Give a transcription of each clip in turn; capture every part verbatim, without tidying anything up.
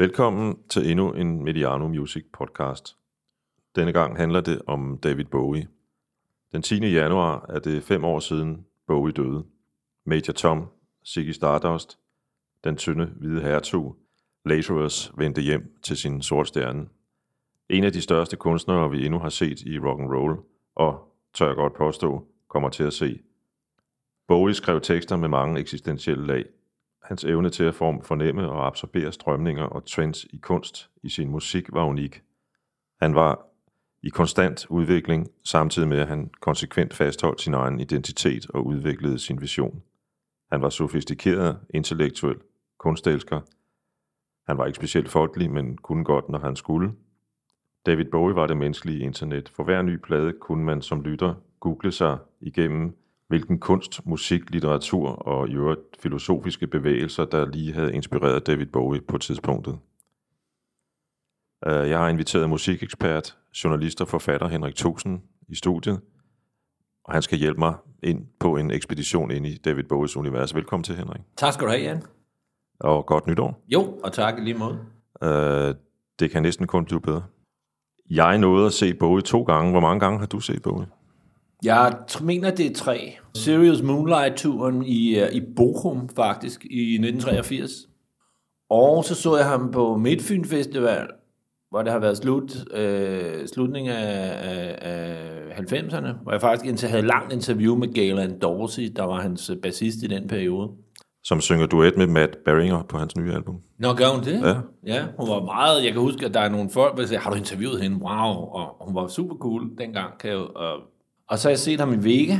Velkommen til endnu en Mediano Music podcast. Denne gang handler det om David Bowie. Den tiende januar er det fem år siden Bowie døde. Major Tom, Ziggy Stardust, den tynde hvide hertug, Lazarus vendte hjem til sin sorte stjerne. En af de største kunstnere, vi endnu har set i rock and roll, og tør jeg godt påstå, kommer til at se. Bowie skrev tekster med mange eksistentielle lag. Hans evne til at fornemme og absorbere strømninger og trends i kunst i sin musik var unik. Han var i konstant udvikling, samtidig med at han konsekvent fastholdt sin egen identitet og udviklede sin vision. Han var sofistikeret, intellektuel, kunstelsker. Han var ikke specielt folkelig, men kunne godt, når han skulle. David Bowie var det menneskelige internet. For hver ny plade kunne man som lytter google sig igennem, hvilken kunst, musik, litteratur og i øvrigt filosofiske bevægelser, der lige havde inspireret David Bowie på tidspunktet. Jeg har inviteret musikekspert, journalist og forfatter Henrik Thugsen i studiet, og han skal hjælpe mig ind på en ekspedition ind i David Bowies univers. Velkommen til, Henrik. Tak skal du have, Jan. Og godt nytår. Jo, og tak i lige måde. Det kan næsten kun blive bedre. Jeg nåede at se Bowie to gange. Hvor mange gange har du set Bowie? Jeg mener, det er tre. Serious Moonlight-turen i, i Bochum, faktisk, i nitten treogfirs. Og så så jeg ham på Midtfyn Festival, hvor det har været slut, øh, slutningen af, af, af halvfemserne, hvor jeg faktisk havde et langt interview med Galen Dorsey, der var hans bassist i den periode. Som synger duet med Matt Berringer på hans nye album. Nå, gør hun det? Ja. Ja, hun var meget... Jeg kan huske, at der er nogle folk, der siger, har du interviewet hende? Wow! Og hun var super cool dengang, kan jeg jo... Og Og så har jeg set ham i Vega,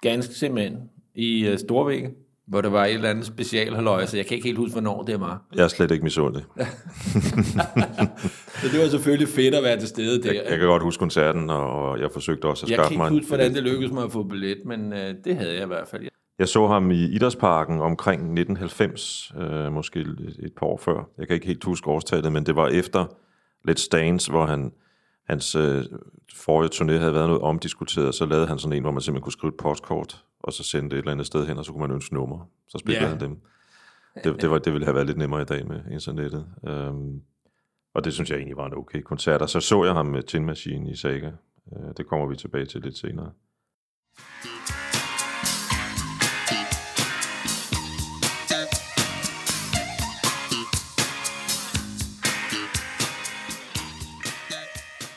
ganske simpelthen, i uh, Storvega, hvor der var et eller andet specialhalløj, så jeg kan ikke helt huske, hvornår det var. Jeg er slet ikke misundelig. Så det var selvfølgelig fedt at være til stede der. Jeg, jeg kan godt huske koncerten, og jeg forsøgte også at jeg skaffe mig... Jeg kan ikke huske, hvordan det lykkedes mig at få billet, men uh, det havde jeg i hvert fald. Jeg så ham i Idrætsparken omkring nitten halvfems, uh, måske et, et par år før. Jeg kan ikke helt huske årstallet, men det var efter Let's Dance, hvor han... Hans øh, forrige turné havde været noget omdiskuteret, og så lavede han sådan en, hvor man simpelthen kunne skrive et postkort, og så sende det et eller andet sted hen, og så kunne man ønske nummer. Så spillede yeah. han dem. Det, det, var, det ville have været lidt nemmere i dag med internettet. Um, og det synes jeg egentlig var en okay koncert. Og så så jeg ham med Tin Machine i Saga. Uh, det kommer vi tilbage til lidt senere.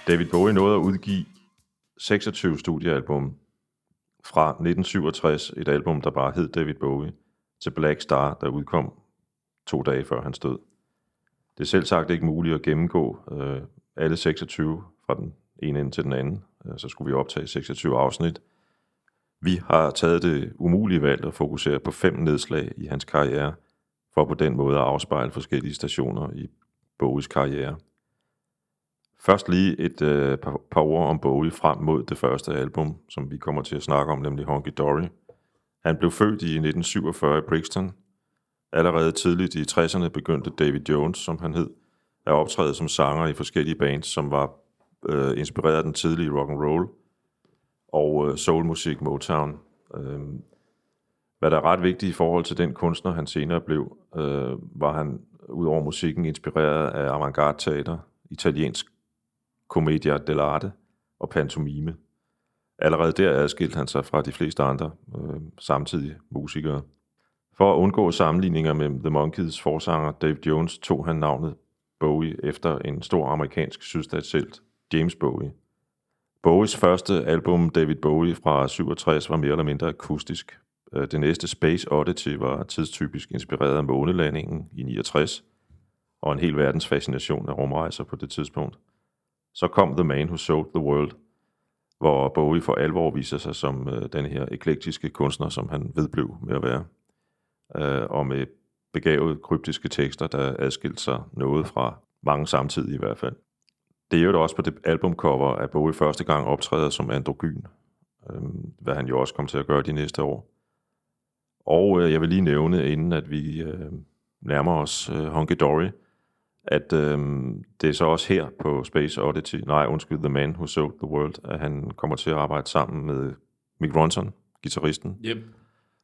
David Bowie nåede at udgive seksogtyve studiealbum fra nitten syvogtres, et album, der bare hed David Bowie, til Black Star, der udkom to dage før hans død. Det er selv sagt ikke muligt at gennemgå øh, alle seksogtyve fra den ene ende til den anden, så skulle vi optage seksogtyve afsnit. Vi har taget det umulige valg at fokusere på fem nedslag i hans karriere, for på den måde at afspejle forskellige stationer i Bowies karriere. Først lige et øh, par, par ord om Bowie frem mod det første album, som vi kommer til at snakke om, nemlig Hunky Dory. Han blev født i nitten syvogfyrre i Brixton. Allerede tidligt i tresserne begyndte David Jones, som han hed, at optræde som sanger i forskellige bands, som var øh, inspireret af den tidlige rock and roll og øh, soulmusik Motown. Øh, hvad der er ret vigtigt i forhold til den kunstner, han senere blev, øh, var han udover musikken inspireret af avantgarde teater, italiensk Commedia dell'arte og pantomime. Allerede der adskilte han sig fra de fleste andre øh, samtidige musikere. For at undgå sammenligninger med The Monkees forsanger Dave Jones tog han navnet Bowie efter en stor amerikansk sydstatshelt, James Bowie. Bowies første album, David Bowie fra syvogtres, var mere eller mindre akustisk. Det næste, Space Oddity, var tidstypisk inspireret af månelandingen i niogtres og en hel verdens fascination af rumrejser på det tidspunkt. Så kom The Man Who Sold The World, hvor Bowie for alvor viser sig som øh, den her eklektiske kunstner, som han vedblev med at være. Øh, og med begavede kryptiske tekster, der adskilte sig noget fra mange samtidig i hvert fald. Det er jo da også på det albumcover, at Bowie første gang optræder som androgyn, øh, hvad han jo også kom til at gøre de næste år. Og øh, jeg vil lige nævne, inden at vi øh, nærmer os øh, Hunky Dory, at øh, det er så også her på Space Oddity, nej undskyld, The Man Who Sold The World, at han kommer til at arbejde sammen med Mick Ronson, guitaristen, yep.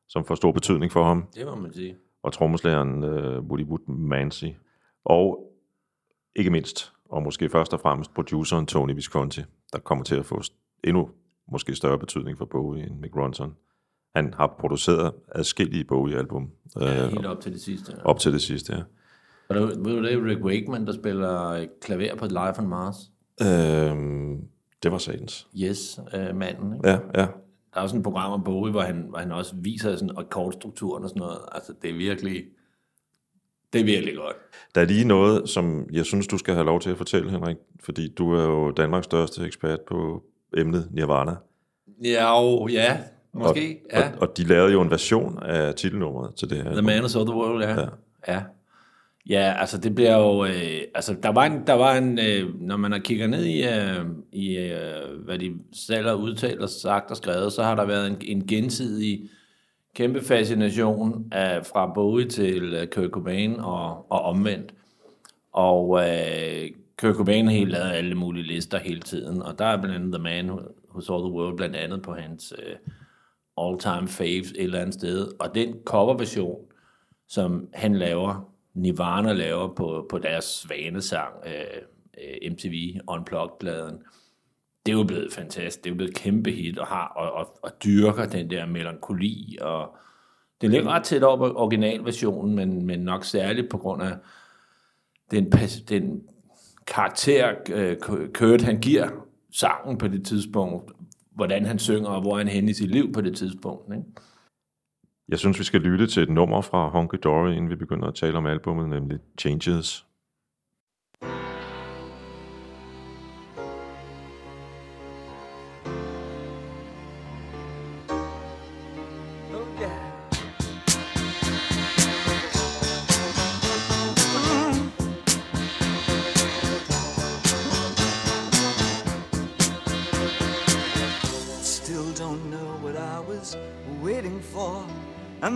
som får stor betydning for ham. Det må man sige. Og trommeslageren øh, Woody Woodmansey. Og ikke mindst, og måske først og fremmest, produceren Tony Visconti, der kommer til at få endnu måske større betydning for Bowie end Mick Ronson. Han har produceret adskillige Bowie-album. Ja, øh, helt op til det sidste. Ja. Op til det sidste, ja. Og der, ved du, det er Rick Wakeman, der spiller klaver på Life on Mars. Øhm, det var satans. Yes, øh, manden, ikke? Ja, ja. Der er også sådan et program om Bowie, hvor han, hvor han også viser sådan akkordstrukturen og sådan noget. Altså, det er virkelig... Det er virkelig godt. Der er lige noget, som jeg synes, du skal have lov til at fortælle, Henrik, fordi du er jo Danmarks største ekspert på emnet Nirvana. Ja, og, ja måske. Og, ja. Og, og de lavede jo en version af titelnummeret til det her. The Man Who Sold The World, ja. Ja, ja. Ja, altså det bliver jo... Øh, altså der var en... Der var en øh, når man kigger ned i, øh, i øh, hvad de selv har udtalt og sagt og skrevet, så har der været en, en gensidig... Kæmpe fascination af, fra Bowie til uh, Kurt Cobain og, og omvendt. Og uh, Kurt Cobain har helt lavet alle mulige lister hele tiden, og der er blandt andet The Man Who Sold The World, blandt andet på hans uh, all-time faves et eller andet sted. Og den coverversion, som han laver, Nirvana laver på, på deres svanesang, uh, M T V Unplugged-pladen, det er jo blevet fantastisk, det er jo blevet kæmpe hit, og, har, og, og, og dyrker den der melankoli, og det ligger ret tæt op af originalversionen, men, men nok særligt på grund af den, den karakter, Kurt han giver sangen på det tidspunkt, hvordan han synger, og hvor han hen i sit liv på det tidspunkt. Ikke? Jeg synes, vi skal lytte til et nummer fra Hunky Dory, inden vi begynder at tale om albummet, nemlig Changes. And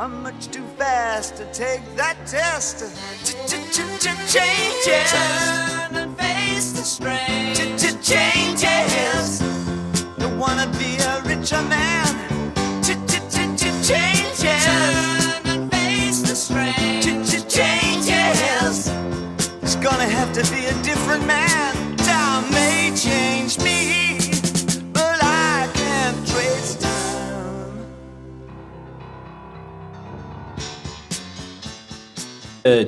I'm much too fast to take that test. Changes. Turn and face the strange. Changes. Don't wanna be a richer man. Changes. Turn and face the strange. Changes. It's gonna have to be a different man. Time may change me, but I can't trace time.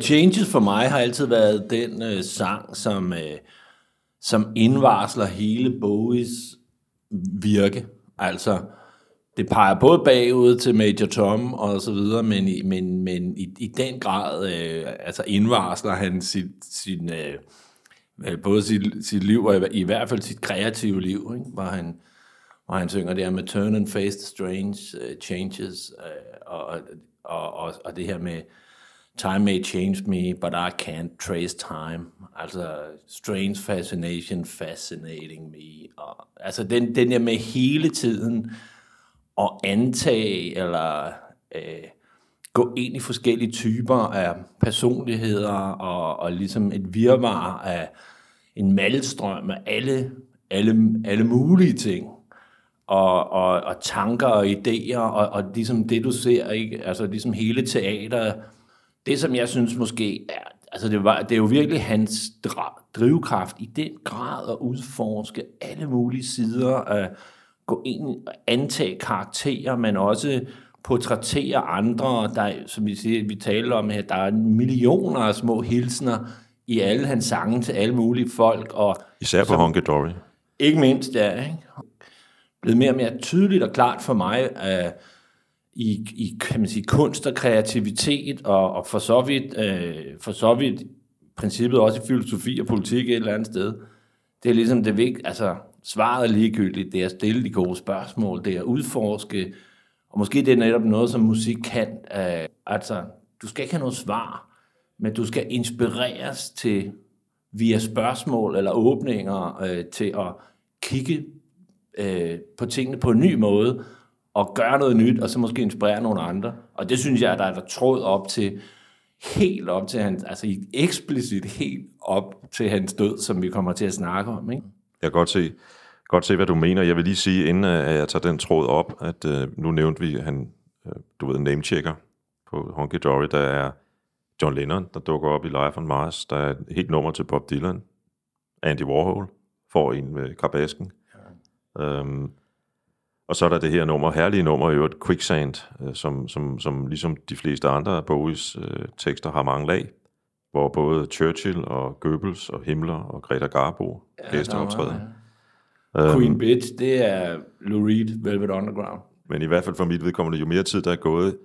Changes for mig har altid været den øh, sang, som, øh, som indvarsler hele Bowies virke. Altså, det peger både bagud til Major Tom og så videre, men i, men, men i, i den grad øh, altså indvarsler han sit, sin, øh, både sit, sit liv og i, i hvert fald sit kreative liv, ikke? Hvor han, hvor han synger der med turn and face the strange uh, changes øh, og, og, og, og det her med time may change me, but I can't trace time. Altså, strange fascination fascinating me. Og, altså, den, den der med hele tiden at antage, eller øh, gå ind i forskellige typer af personligheder, og, og ligesom et virvar af en malstrøm af alle, alle, alle mulige ting. Og, og, og tanker og idéer, og, og ligesom det, du ser, ikke? Altså, ligesom hele teateret. Det, som jeg synes måske er, altså det, var, det er jo virkelig hans drivkraft i den grad at udforske alle mulige sider, at gå ind og antage karakterer, men også portrættere andre, der, som vi, siger, vi taler om her, der er millioner af små hilsner i alle hans sange til alle mulige folk. Og især på Hunky Dory. Ikke mindst, ja. Ikke? Blevet mere og mere tydeligt og klart for mig, at I, i kan man sige, kunst og kreativitet, og, og for så vidt, øh, for så vidt princippet også i filosofi og politik et eller andet sted. Det er ligesom det vigtige, altså svaret er ligegyldigt, det er at stille de gode spørgsmål, det er at udforske, og måske det er netop noget, som musik kan. Øh, altså, du skal ikke have noget svar, men du skal inspireres til, via spørgsmål eller åbninger, øh, til at kigge øh, på tingene på en ny måde, og gøre noget nyt, og så måske inspirere nogle andre. Og det synes jeg, der er der tråd op til, helt op til hans, altså eksplicit helt op til hans død, som vi kommer til at snakke om, ikke? Jeg kan godt se, godt se hvad du mener. Jeg vil lige sige, inden jeg tager den tråd op, at øh, nu nævnte vi, han, øh, du ved, namechecker på Hunky Dory, der er John Lennon, der dukker op i Life on Mars, der er et helt nummer til Bob Dylan, Andy Warhol, får en med Karbasken. Ja. Øhm, og så er der det her nummer, herlige nummer i øvrigt, Quicksand, øh, som, som, som ligesom de fleste andre af Bowies øh, tekster har mange lag, hvor både Churchill og Goebbels og Himmler og Greta Garbo gæsteoptræder. Ja, øhm, Queen Bitch, det er Lou Reed, Velvet Underground. Men i hvert fald for mit vedkommende, jo mere tid der er gået,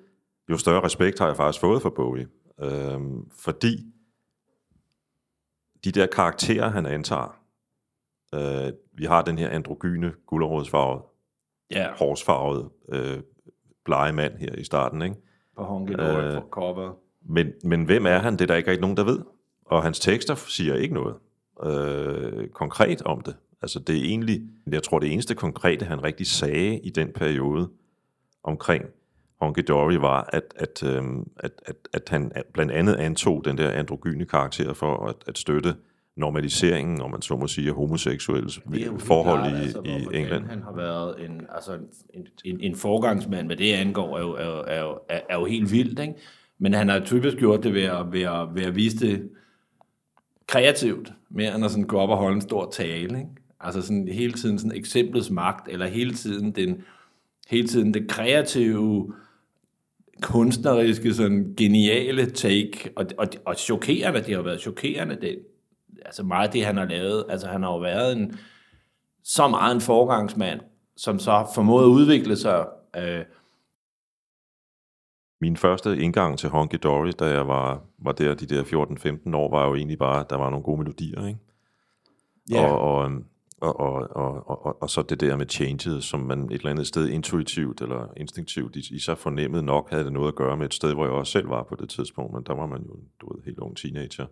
jo større respekt har jeg faktisk fået for Bowie. Øhm, fordi de der karakterer, han antager, øh, vi har den her androgyne, gulerodsfarvede, yeah. hårsfarvede, øh, blege mand her i starten, ikke? På Hunky Dory, på cover. Men, men hvem er han? Det er der ikke rigtig nogen, der ved. Og hans tekster siger ikke noget øh, konkret om det. Altså det er egentlig, jeg tror det eneste konkrete, han rigtig sagde i den periode omkring Hunky Dory var, at, at, at, at, at han blandt andet antog den der androgyne karakter for at, at støtte normaliseringen, om man så må sige, af homoseksuelle forhold klart, i, altså, i England. Den, han har været en, altså, en, en, en forgangsmand, hvad det angår, er jo, er jo, er jo, er jo helt vildt, ikke? Men han har typisk gjort det ved at, ved at, ved at vise det kreativt, mere end at sådan gå op og holde en stor tale, ikke? Altså sådan, hele tiden sådan eksemplets magt, eller hele tiden den, hele tiden det kreative, kunstneriske, sådan geniale take, og, og, og chokerende, det har været chokerende, det, altså meget det, han har lavet, altså han har jo været en, så meget en forgangsmand, som så formåede at udvikle sig. Øh. Min første indgang til Hunky Dory, da jeg var, var der de der fjorten femten år, var jo egentlig bare, der var nogle gode melodier, ikke? Yeah. Og, og Og, og, og, og, og så det der med changes, som man et eller andet sted intuitivt eller instinktivt i, i sig fornemmede nok, havde det noget at gøre med et sted, hvor jeg også selv var på det tidspunkt, men der var man jo, du ved, helt ung teenager.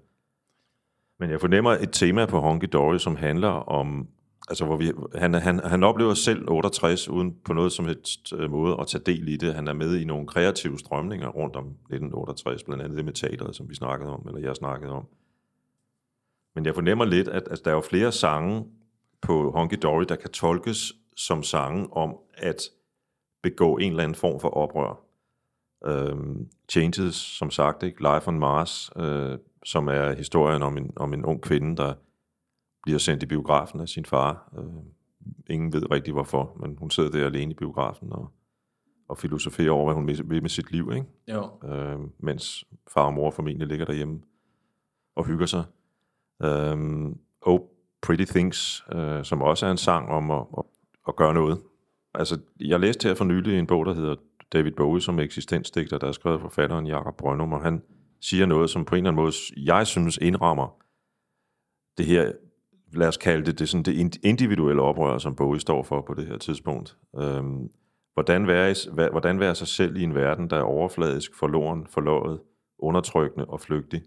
Men jeg fornemmer et tema på Hunky Dory, som handler om, altså hvor vi, han, han, han oplever selv otteogtres uden på noget som helst måde at tage del i det. Han er med i nogle kreative strømninger rundt om nitten otteogtres, blandt andet det med teateret, som vi snakkede om, eller jeg snakkede om. Men jeg fornemmer lidt, at, at der er jo flere sange på Hunky Dory, der kan tolkes som sange om at begå en eller anden form for oprør. Øhm, Changes, som sagt, ikke? Life on Mars, øh, som er historien om en, om en ung kvinde, der bliver sendt i biografen af sin far. Øh, ingen ved rigtig hvorfor, men hun sidder der alene i biografen og, og filosoferer over, hvad hun vil med sit liv, ikke? Jo. Øhm, mens far og mor formentlig ligger derhjemme og hygger sig. Øhm, og Pretty Things, øh, som også er en sang om at, at, at gøre noget. Altså, jeg læste her for nylig en bog, der hedder David Bowie som eksistensdigter, der er skrevet af forfatteren Jakob Brønum, og han siger noget, som på en eller anden måde, jeg synes, indrammer det her, lad os kalde det, det, sådan det individuelle oprør, som Bowie står for på det her tidspunkt. Øhm, hvordan, være, hvordan være sig selv i en verden, der er overfladisk, forloren, forlovet, undertrykkende og flygtig?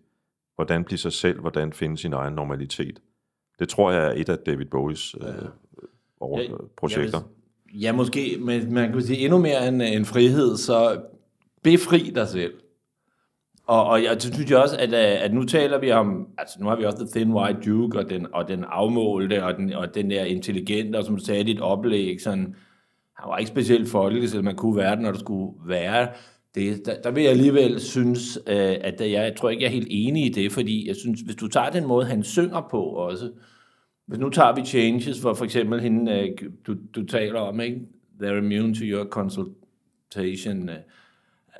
Hvordan blive sig selv? Hvordan finde sin egen normalitet? Det tror jeg er et af David Bowies øh, over, ja, projekter. Ja, hvis, ja, måske, men man kan sige endnu mere end, end frihed, så befri dig selv. Og, og jeg synes jo også, at, at nu taler vi om, altså nu har vi også The Thin White Duke, og den, og den afmålte, og den, og den der intelligente, og som du sagde, dit oplæg, sådan, han var ikke specielt folkelig, selvom man kunne være det, når det skulle være det. Der, der vil jeg alligevel synes, at jeg, jeg tror ikke, jeg er helt enig i det, fordi jeg synes, hvis du tager den måde, han synger på også, hvis nu tager vi Changes, hvor for eksempel hende, du, du taler om, ikke? They're immune to your consultation, uh,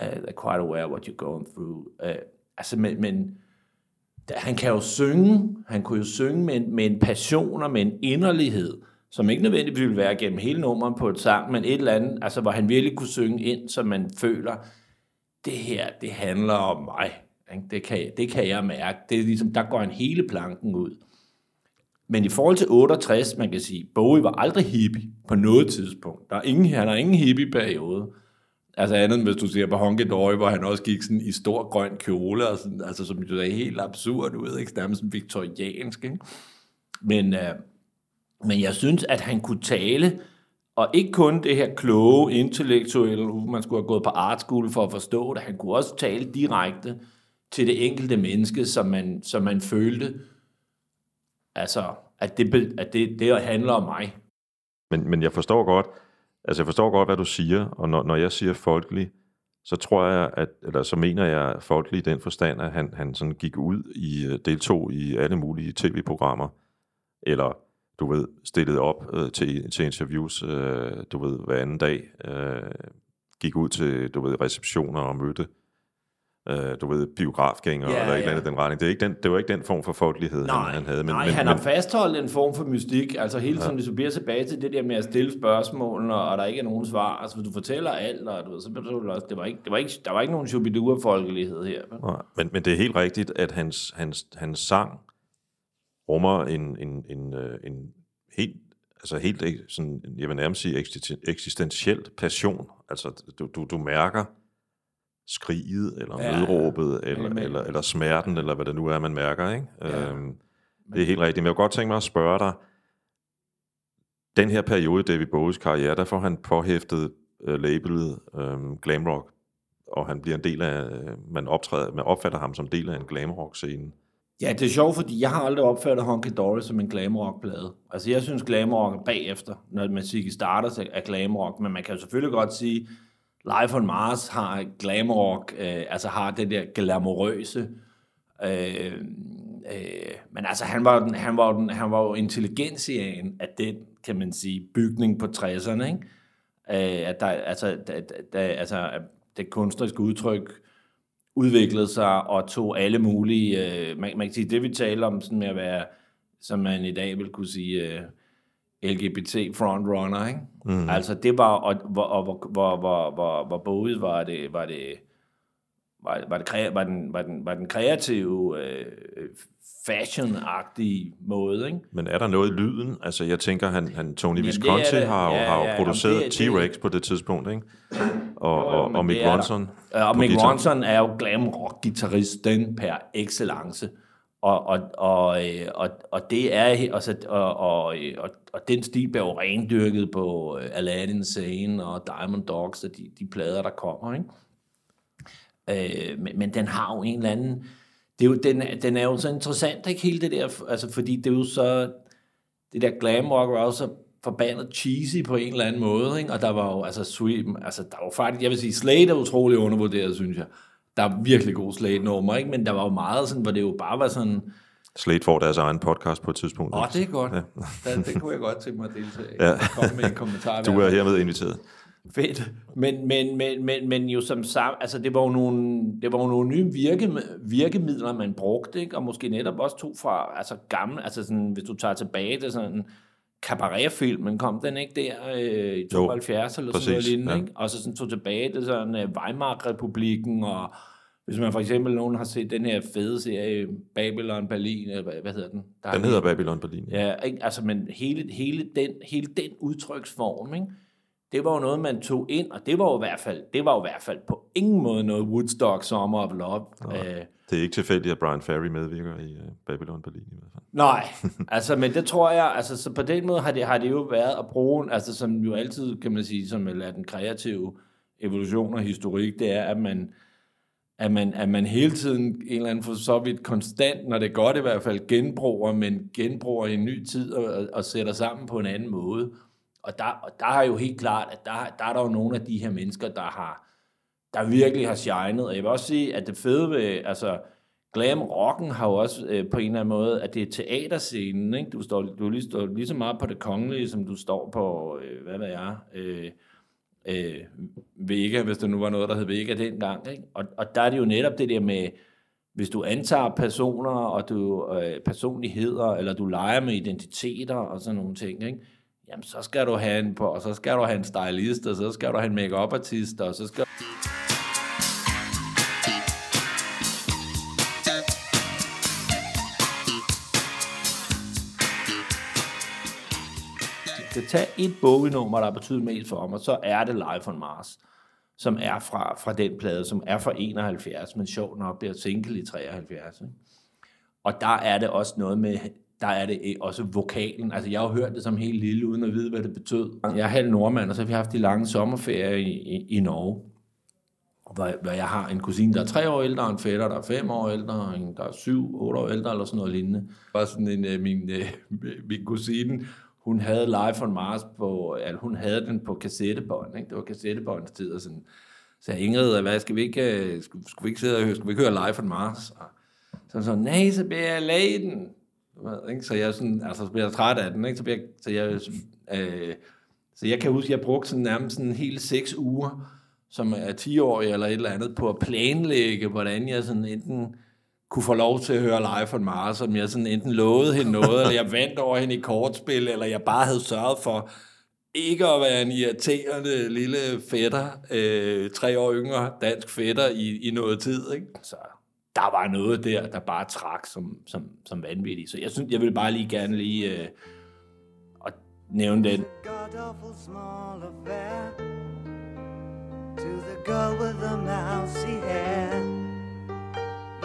they're quite aware of what you're going through. Uh, altså, men, men han kan jo synge, han kunne jo synge med, med en passion og med en inderlighed, som ikke nødvendigvis ville være gennem hele nummeren på et sang, men et eller andet, altså, hvor han virkelig kunne synge ind, så man føler, det her, det handler om mig. Det kan, det kan jeg mærke. Det er ligesom, der går en hele planken ud. Men i forhold til otteogtres, man kan sige, Bowie var aldrig hippie på noget tidspunkt. Der er ingen, han har ingen hippie-periode. Altså andet, hvis du ser på Hunky Dory, hvor han også gik sådan i stor grøn kjole, og sådan, altså som du sagde, helt absurd ud, ikke? Nærmest sådan viktoriansk, ikke? Men, øh, Men jeg synes, at han kunne tale, og ikke kun det her kloge, intellektuelle, man skulle have gået på art school for at forstå det. Han kunne også tale direkte til det enkelte menneske, som man, som man følte, altså, at, det, at det, det handler om mig. Men, men jeg forstår godt, altså jeg forstår godt, hvad du siger, og når, når jeg siger folkelig, så tror jeg, at, eller så mener jeg folkelig i den forstand, at han, han sådan gik ud i, deltog i alle mulige tv-programmer, eller du ved, stillede op øh, til, til interviews, øh, du ved, hver anden dag, øh, gik ud til, du ved, receptioner og mødte, øh, du ved, biografgængere ja, eller et ja. eller andet den retning. Det, er ikke den, det var ikke den form for folkelighed, nej, han, han havde. Men, nej, men, han har fastholdt en form for mystik, altså hele ja. tiden, hvis du bliver tilbage til det der med at stille spørgsmål, og, og der ikke er nogen svar, altså hvis du fortæller alt, og du ved, så betyder det også, det var ikke, det var ikke, der var ikke nogen shubidua folkelighed her. Men. Nej, men, men det er helt rigtigt, at hans, hans, hans sang rummer en, en, en, en helt, altså helt, sådan, jeg vil nærmest sige, eksistentiel passion. Altså, du, du, du mærker skriget, eller ja, nødråbet, ja, eller, eller, eller smerten, eller hvad det nu er, man mærker, ikke? Ja, øhm, men... Det er helt rigtigt. Men jeg vil godt tænke mig at spørge dig, den her periode i David Bowies karriere, der får han påhæftet uh, labelet um, glamrock, og han bliver en del af, uh, man, optræder, man opfatter ham som del af en glamrock-scene. Ja, det er sjovt, fordi jeg har aldrig opfattet Hunky Dory som en glamrock-plade. Altså, jeg synes, glamrock er bagefter, når man siger, at Stardust er glamrock. Men man kan selvfølgelig godt sige, Life on Mars har glamrock, øh, altså har det der glamourøse. Øh, øh, men altså, han var, den, han, var den, han var jo intelligentiaen af den, kan man sige, bygning på tresserne, ikke? Øh, at der, altså, der, der, altså, det kunstneriske udtryk udviklede sig og tog alle mulige... Øh, man, man kan sige, det vi taler om, sådan med at være, som man i dag vil kunne sige, øh, L G B T frontrunner, ikke? Mm. Altså det var... Og, og, og hvor, hvor, hvor, hvor både var det... Var det, var, var det var den, var den, var den kreative, øh, fashion-agtige måde, ikke? Men er der noget i lyden? Altså jeg tænker, han, han Tony Visconti har jo, ja, har jo ja, produceret det, T-Rex det, på det tidspunkt, ikke? Og, og, og Mick Ronson. Og Mick Ronson er jo glamrock-gitarristen per excellence. Og, og, og, og, og det er og, så, og, og, og, og den stil bliver jo rendyrket på Aladdin Sane og Diamond Dogs og de, de plader, der kommer, ikke? Øh, men, men den har jo en eller anden... Det er jo, den, den er jo så interessant, ikke, hele det der... Altså, fordi det er jo så... Det der glamrock var også... forbandet cheesy på en eller anden måde, ikke? Og der var jo, altså, sweet, altså, der var faktisk, jeg vil sige, Slade er utrolig undervurderet, synes jeg. Der er virkelig gode Slade-nummer, ikke? Men der var jo meget sådan, hvor det jo bare var sådan... Slade får deres egen podcast på et tidspunkt. Åh, oh, det er godt. Ja. Det, det kunne jeg godt tænke mig at deltage. Ja. Kom med en kommentar. Du er hermed inviteret. Fedt. Men, men, men, men, men jo som sammen, altså, det var jo nogle, det var jo nogle nye virke, virkemidler, man brugte, ikke? Og måske netop også to fra, altså, gamle, altså, sådan, hvis du tager tilbage til sådan... Cabaret-filmen, kom den ikke der øh, i tooghalvfjerds eller sådan noget lignende, ikke? Og så sådan tog tilbage til sådan øh, Weimar-republikken, og hvis man for eksempel nogen har set den her fede serie Babylon Berlin, eller hvad, hvad hedder den? Der den hedder en, Babylon Berlin. Ja, ikke? Altså, men hele, hele, den, hele den udtryksform, ikke? Det var jo noget, man tog ind, og det var jo i hvert fald, det var jo i hvert fald på ingen måde noget Woodstock, Summer of Love. Æh, det er ikke tilfældigt, at Brian Ferry medvirker i uh, Babylon Berlin i hvert fald. Nej, altså, men det tror jeg, altså, så på den måde har det, har det jo været at bruge, altså, som jo altid, kan man sige, som er den kreative evolution og historik, det er, at man, at man, at man hele tiden, en eller anden for så vidt konstant, når det er godt i hvert fald, genbruger, men genbruger i en ny tid og, og, og sætter sammen på en anden måde. Og der, og der er jo helt klart, at der, der er der jo nogle af de her mennesker, der har der virkelig har shined. Og jeg vil også sige, at det fede ved, altså, glam-rocken har jo også øh, på en eller anden måde, at det er teaterscenen, ikke? Du står, du lige, står lige så meget på Det Kongelige, som du står på, øh, hvad ved jeg, øh, øh, Vega, hvis der nu var noget, der hed Vega dengang, ikke? Og, og der er det jo netop det der med, hvis du antager personer, og du øh, personligheder, eller du leger med identiteter og sådan nogle ting, ikke? Jamen, så skal du have en på, og så skal du have en stylist, og så skal du have en make-up-artist, og så skal du... Jeg skal tage et Bowie-nummer, der betyder mest for mig, så er det Life on Mars, som er fra, fra den plade, som er fra enoghalvfjerds, men sjovt nok bliver single i treoghalvfjerds. Ikke? Og der er det også noget med der er det også vokalen. Altså, jeg har jo hørt det som helt lille, uden at vide, hvad det betød. Jeg er halv nordmand, og så har vi haft de lange sommerferier i, i, i Norge, hvor, hvor jeg har en kusine, der er tre år ældre, en fætter, der er fem år ældre, en, der er syv, otte år ældre, eller sådan noget lignende. Bare sådan en, min, min kusine, hun havde Life on Mars på, altså hun havde den på kassettebånd, ikke? Det var kassettebåndets tid, og sådan. Så jeg, Ingrid, hvad, skal vi ikke, skal, skal vi ikke sidde og høre, skal vi ikke høre Life on Mars? Og så sådan, nej, så bliver jeg lagde den. Så jeg sådan, altså bliver jeg træt af den, ikke? Så bliver jeg, så jeg, øh, så jeg kan huske, jeg brugte sådan nærmest sådan hele seks uger, som er ti-årig eller et eller andet, på at planlægge, hvordan jeg sådan enten kunne få lov til at høre Life on Mars, som jeg sådan enten lovede hende noget, eller jeg vandt over hende i kortspil, eller jeg bare havde sørget for ikke at være en irriterende lille fætter, øh, tre år yngre dansk fætter i, i noget tid, ikke? Så der var noget der, der bare trak som, som, som vanvittigt. Så jeg synes, jeg ville bare lige gerne lige øh, at nævne den. To the girl with the mousy hair,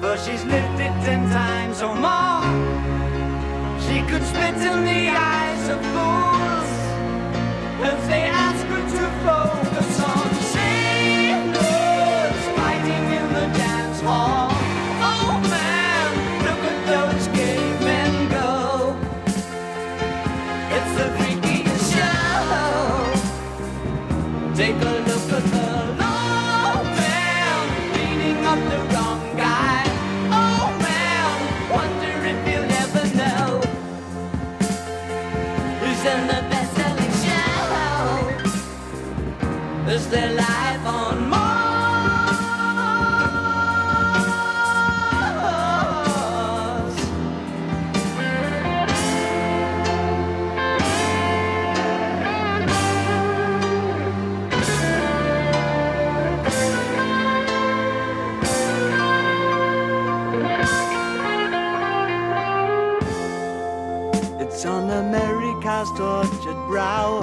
for she's lived it ten times or more. She could spit in the eyes of fools if they ask her to focus on sailors fighting in the dance hall. Oh man, look at those gay men go. It's the freakiest show. Take a look at her. Is there life on Mars? It's on America's tortured brow,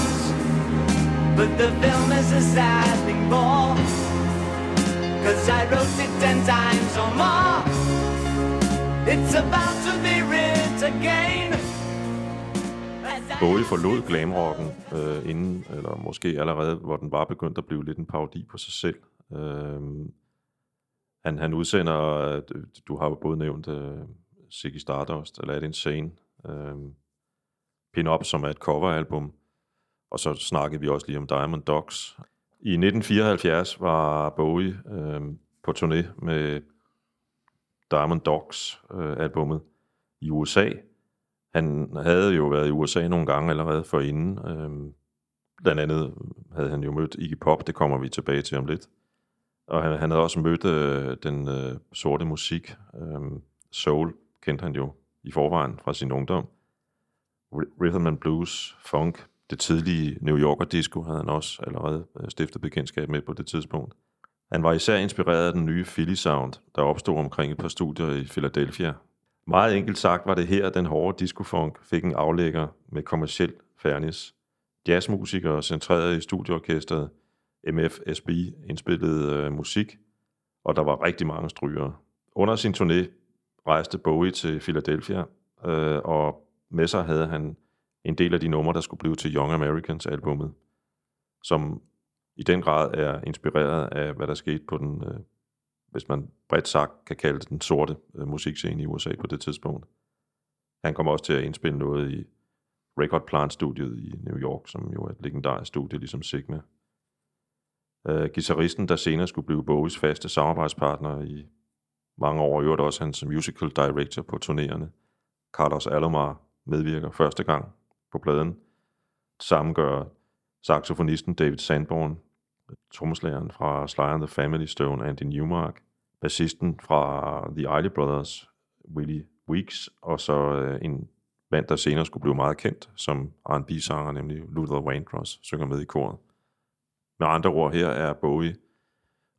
But the film is a sad thing more, 'cause I wrote it ten times or more. It's about to be writ again. Bowie forlod glamrocken øh, inden, eller måske allerede, hvor den var begyndt at blive lidt en parodi på sig selv. Øh, han, han udsender, du har jo både nævnt øh, Ziggy Stardust, Aladdin Sane, øh, Pin Up, som er et coveralbum. Og så snakkede vi også lige om Diamond Dogs. I nitten fireoghalvfjerds var Bowie øh, på turné med Diamond Dogs-albummet øh, i U S A. Han havde jo været i U S A nogle gange allerede forinden. Øh, blandt andet havde han jo mødt Iggy Pop, det kommer vi tilbage til om lidt. Og han, han havde også mødt øh, den øh, sorte musik. Øh, soul kendte han jo i forvejen fra sin ungdom. Rhythm and Blues, funk. Det tidlige New Yorker disco havde han også allerede stiftet bekendtskab med på det tidspunkt. Han var især inspireret af den nye Philly Sound, der opstod omkring et par studier i Philadelphia. Meget enkelt sagt var det her, den hårde discofunk fik en aflægger med kommerciel fernis. Jazzmusikere centrerede i studieorkestret, M F S B indspillede øh, musik, og der var rigtig mange strygere. Under sin turné rejste Bowie til Philadelphia, øh, og med sig havde han en del af de numre, der skulle blive til Young Americans-albummet, som i den grad er inspireret af, hvad der skete på den, øh, hvis man bredt sagt kan kalde det den sorte øh, musikscene i U S A på det tidspunkt. Han kom også til at indspille noget i Record Plant-studiet i New York, som jo er et legendarisk studie, ligesom Sigma. Uh, guitaristen, der senere skulle blive Bowies faste samarbejdspartner i mange år, øvrigt også hans musical director på turnéerne, Carlos Alomar, medvirker første gang på pladen. Sammen gør saxofonisten David Sanborn, trommeslageren fra Sly and the Family Stone, Andy Newmark, bassisten fra The Isley Brothers, Willie Weeks, og så en mand, der senere skulle blive meget kendt som R and B-sanger, nemlig Luther Vandross, synger med i koret. Med andre ord, her er Bowie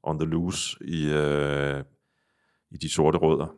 on the loose i, øh, i de sorte rødder.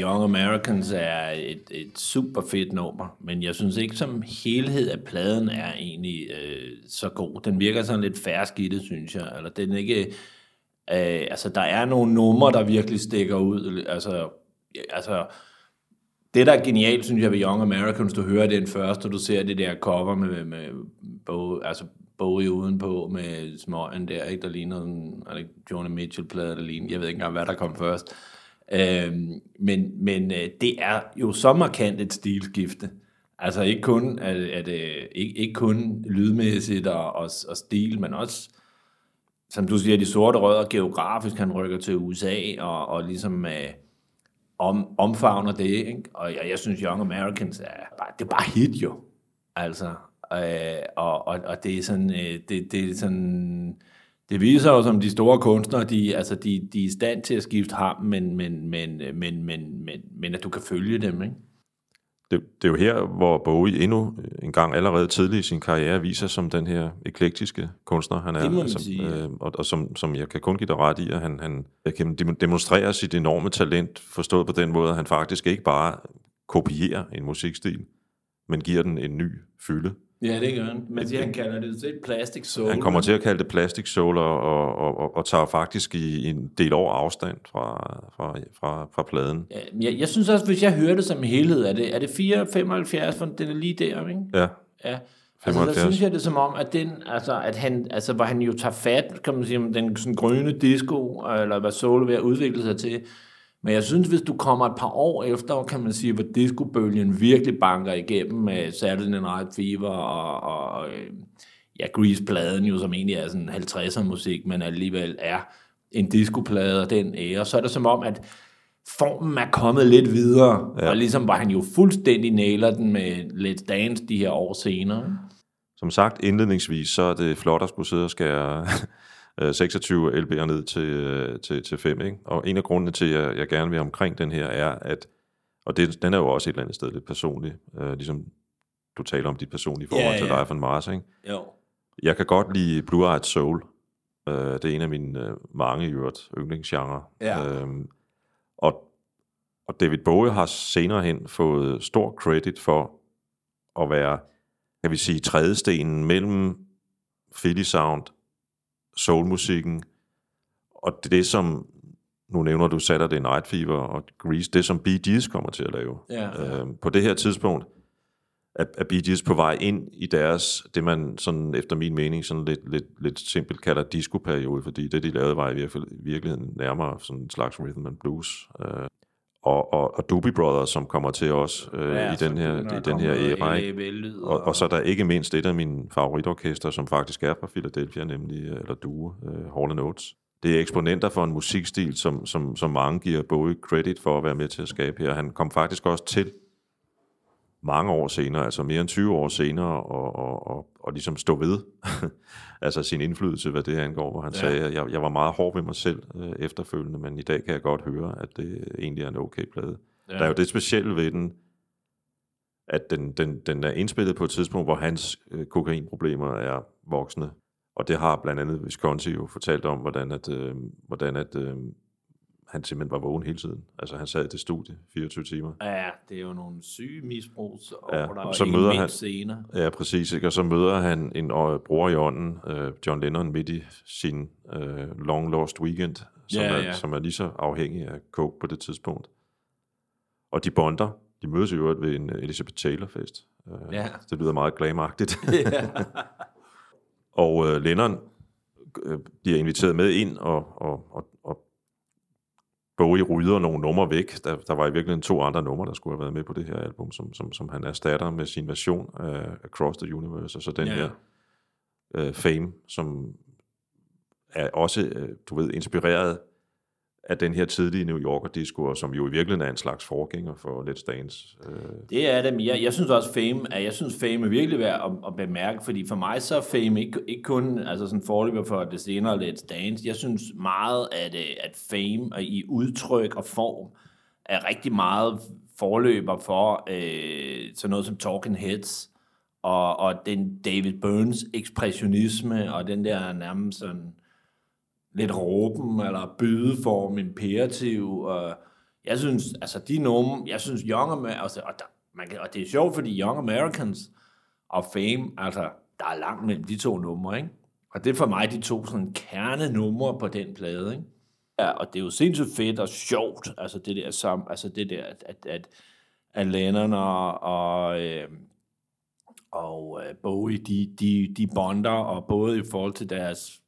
Young Americans er et, et super fedt nummer, men jeg synes ikke som helhed, at pladen er egentlig øh, så god. Den virker sådan lidt fersk i det, synes jeg. Eller den ikke, øh, altså, der er nogle numre, der virkelig stikker ud. Altså, altså, det, der er genialt, synes jeg, ved Young Americans, du hører den først, og du ser det der cover med, med Bowie, altså Bowie udenpå med smøgen der, ikke? Der ligner en, er det Joni Mitchell-plade, der ligner, jeg ved ikke engang, hvad der kom først. Øhm, men men øh, det er jo så markant et stilskifte, altså ikke kun at, at, øh, ikke, ikke kun lydmæssigt og, og, og stil, men også som du siger, de sorte rødder geografisk, han rykker til U S A og, og ligesom øh, om, omfavner det, ikke? Og jeg, jeg synes Young Americans er bare, det er bare hit jo, altså øh, og, og, og det er sådan øh, det, det er sådan. Det viser jo, som de store kunstnere, de, altså de, de er i stand til at skifte ham, men, men, men, men, men, men, men, men at du kan følge dem, ikke? Det, det er jo her, hvor Bowie endnu en gang allerede tidlig i sin karriere viser som den her eklektiske kunstner, han er. Det må man altså sige. Øh, og og som, som jeg kan kun give dig ret i, at han, han demonstrerer sit enorme talent, forstået på den måde, at han faktisk ikke bare kopierer en musikstil, men giver den en ny fylde. Ja, det gør han. Man siger, han kalder det til plastic soul. Han kommer til at kalde det plastic soul, og, og, og, og tager faktisk i en del år afstand fra, fra, fra, fra pladen. Ja, jeg, jeg synes også, hvis jeg hører det som helhed, er det, er det fire komma syvfem, for den er lige der, ikke? Ja, ja. Altså, der synes jeg det som om, at, den, altså, at han, altså, hvor han jo tager fat, kan man sige, om den sådan grønne disco, eller hvad soul ved at udvikle sig til. Men jeg synes, hvis du kommer et par år efter, kan man sige, hvor discobølgen virkelig banker igennem med Saturday Night Fever og, og ja, Grease-pladen jo, som egentlig er sådan halvtredser musik, men alligevel er en discoplade og den ære, så er det som om, at formen er kommet lidt videre, ja. Og ligesom var han jo fuldstændig næler den med Let's Dance de her år senere. Som sagt indledningsvis, så er det flot at skulle sidde og skære seksogtyve L B'er ned til, til, til fem, ikke? Og en af grundene til, at jeg, jeg gerne vil omkring den her, er at, og det, den er jo også et eller andet sted lidt personlig, øh, ligesom du taler om dit personlige forhold ja, ja. til Life on Mars, ikke? Jo. Jeg kan godt lide Blue Eyed Soul. Øh, det er en af mine øh, mange yret yndlingsgenre. Ja. Øh, og, og David Bowie har senere hen fået stor credit for at være, kan vi sige, trædestenen mellem Philly Sound, soulmusikken, og det som, nu nævner du Saturday Night Fever og Grease, det som Bee Gees kommer til at lave. Ja, ja. Øh, på det her tidspunkt er Bee Gees på vej ind i deres, det man sådan efter min mening sådan lidt, lidt, lidt simpelt kalder disco-periode, fordi det de lavede var i virkeligheden nærmere sådan en slags rhythm and blues. Øh, og, og, og Doobie Brothers, som kommer til os øh, ja, i den her, i den her æra. Og, og så er der ikke mindst et af mine favoritorkester, som faktisk er fra Philadelphia, nemlig, eller duo, øh, Hall and Oates. Det er eksponenter for en musikstil, som, som, som mange giver Bowie credit for at være med til at skabe her. Han kom faktisk også til mange år senere, altså mere end tyve år senere, og, og, og, og ligesom stå ved, altså sin indflydelse, hvad det angår, hvor han ja. sagde, at jeg, jeg var meget hård ved mig selv øh, efterfølgende, men i dag kan jeg godt høre, at det egentlig er en okay plade. Ja. Der er jo det specielle ved den, at den, den, den er indspillet på et tidspunkt, hvor hans øh, kokainproblemer er voksne, og det har blandt andet Visconti jo fortalt om, hvordan at, øh, hvordan at øh, han simpelthen var vågen hele tiden. Altså, han sad i det studie fireogtyve timer. Ja, det er jo nogle syge misbrugs, og ja, der så møder han senere. Ja, præcis. Ikke? Og så møder han en øh, bror i ånden, øh, John Lennon, midt i sin øh, Long Lost Weekend, som, ja, ja. Er, som er lige så afhængig af coke på det tidspunkt. Og de bonder. De mødes i øvrigt ved en Elizabeth Taylor-fest. Øh, ja. Det lyder meget glamagtigt. Ja. og øh, Lennon øh, bliver inviteret med ind, og, og, og, og Bowie rydder nogle numre væk. Der, der var i virkeligheden to andre numre, der skulle have været med på det her album, som, som, som han erstatter med sin version af Across the Universe, og så den ja, ja. her uh, Fame, som er også, uh, du ved, inspireret af den her tidlige New Yorker-disco, som jo i virkeligheden er en slags forgænger for Let's Dance. Uh. Det er det, jeg, jeg synes også Fame, at jeg synes Fame er virkelig værd at, at bemærke, fordi for mig så er Fame ikke, ikke kun altså sådan forløber for det senere Let's Dance. Jeg synes meget, at, at Fame og i udtryk og form er rigtig meget forløber for øh, sådan noget som Talking Heads og, og den David Burns ekspressionisme og den der nærmest sådan lidt råben eller bydeform, imperativ. Og jeg synes, altså de numre, jeg synes Young Americans, og, der, man kan, og det er sjovt, fordi Young Americans og Fame, altså der er langt mellem de to numre, ikke? Og det er for mig de to sådan kernenumre på den plade, ikke? Ja, og det er jo sindssygt fedt og sjovt, altså det der, som, altså det der at, at, at, at Lennon og, og øh, og øh, Bowie, de, de, de bonder, og både i forhold til deres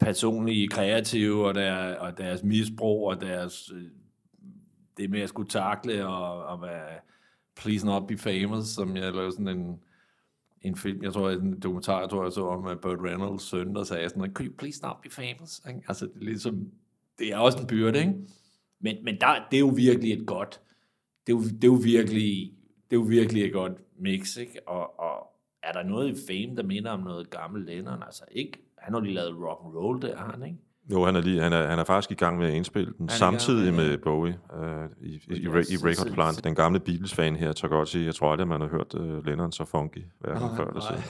personlige, kreative, og, der, og deres misbrug, og deres, det med at skulle takle, og, og være please not be famous, som jeg lavede sådan en, en film, jeg tror, en dokumentar, jeg tror, jeg så om Burt Reynolds søn, der sagde sådan, could you please not be famous? Altså, det er, ligesom, det er også en byrde, ikke? Men, men der, det er jo virkelig et godt, det er jo, det er jo virkelig, det er jo virkelig et godt mix, ikke? Og, og er der noget i Fame, der minder om noget gammelt Lennon? Altså, ikke? Han har lige lavet rock'n'roll der, han, ikke? Jo, han er, lige, han, er, han er faktisk i gang med at indspille den, samtidig gang, ja. med Bowie øh, i, i, i, i Record Plant. Den gamle Beatles-fan her tør godt sige, jeg tror aldrig, man har hørt uh, Lennon så funky, hvad han før det siger.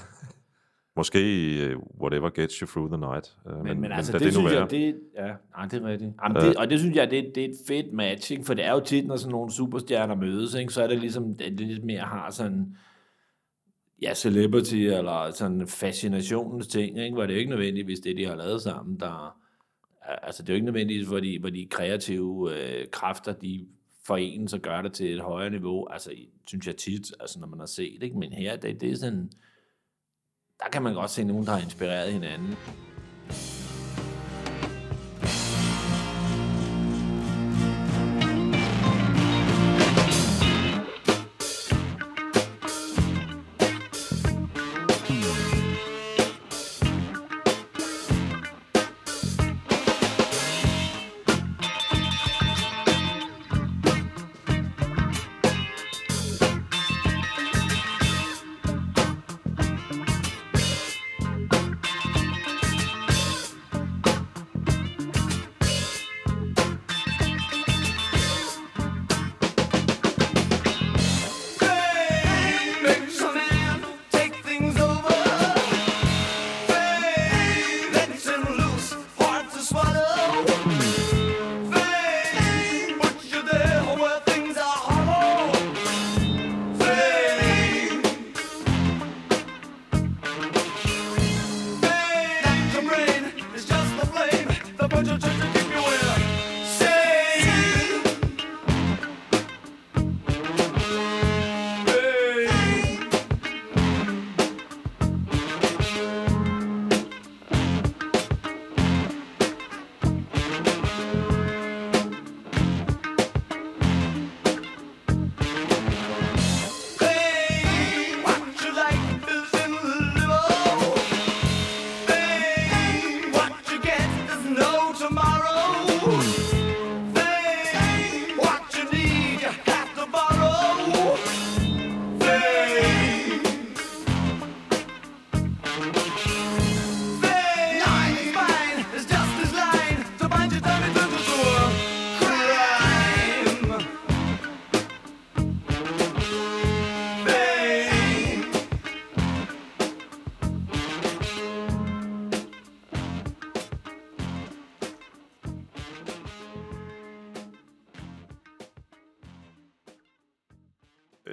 Måske uh, Whatever Gets You Through the Night. Uh, men, men, men altså, det, det synes jeg, det, ja, nej, det er rigtigt. Jamen, det, og det synes jeg, det, det er et fedt match, for det er jo tit, når sådan nogle superstjerner mødes, ikke? Så er det ligesom, det lidt mere har sådan, ja, celebrity eller sådan fascinationens ting, ikke? Hvor det er jo ikke nødvendigt, hvis det, de har lavet sammen, der, altså det er jo ikke nødvendigt, hvor de, hvor de kreative øh, kræfter, de forenes og gør det til et højere niveau, altså synes jeg tit, altså når man har set, ikke? Men her, det, det er sådan, der kan man godt se nogen, der har inspireret hinanden.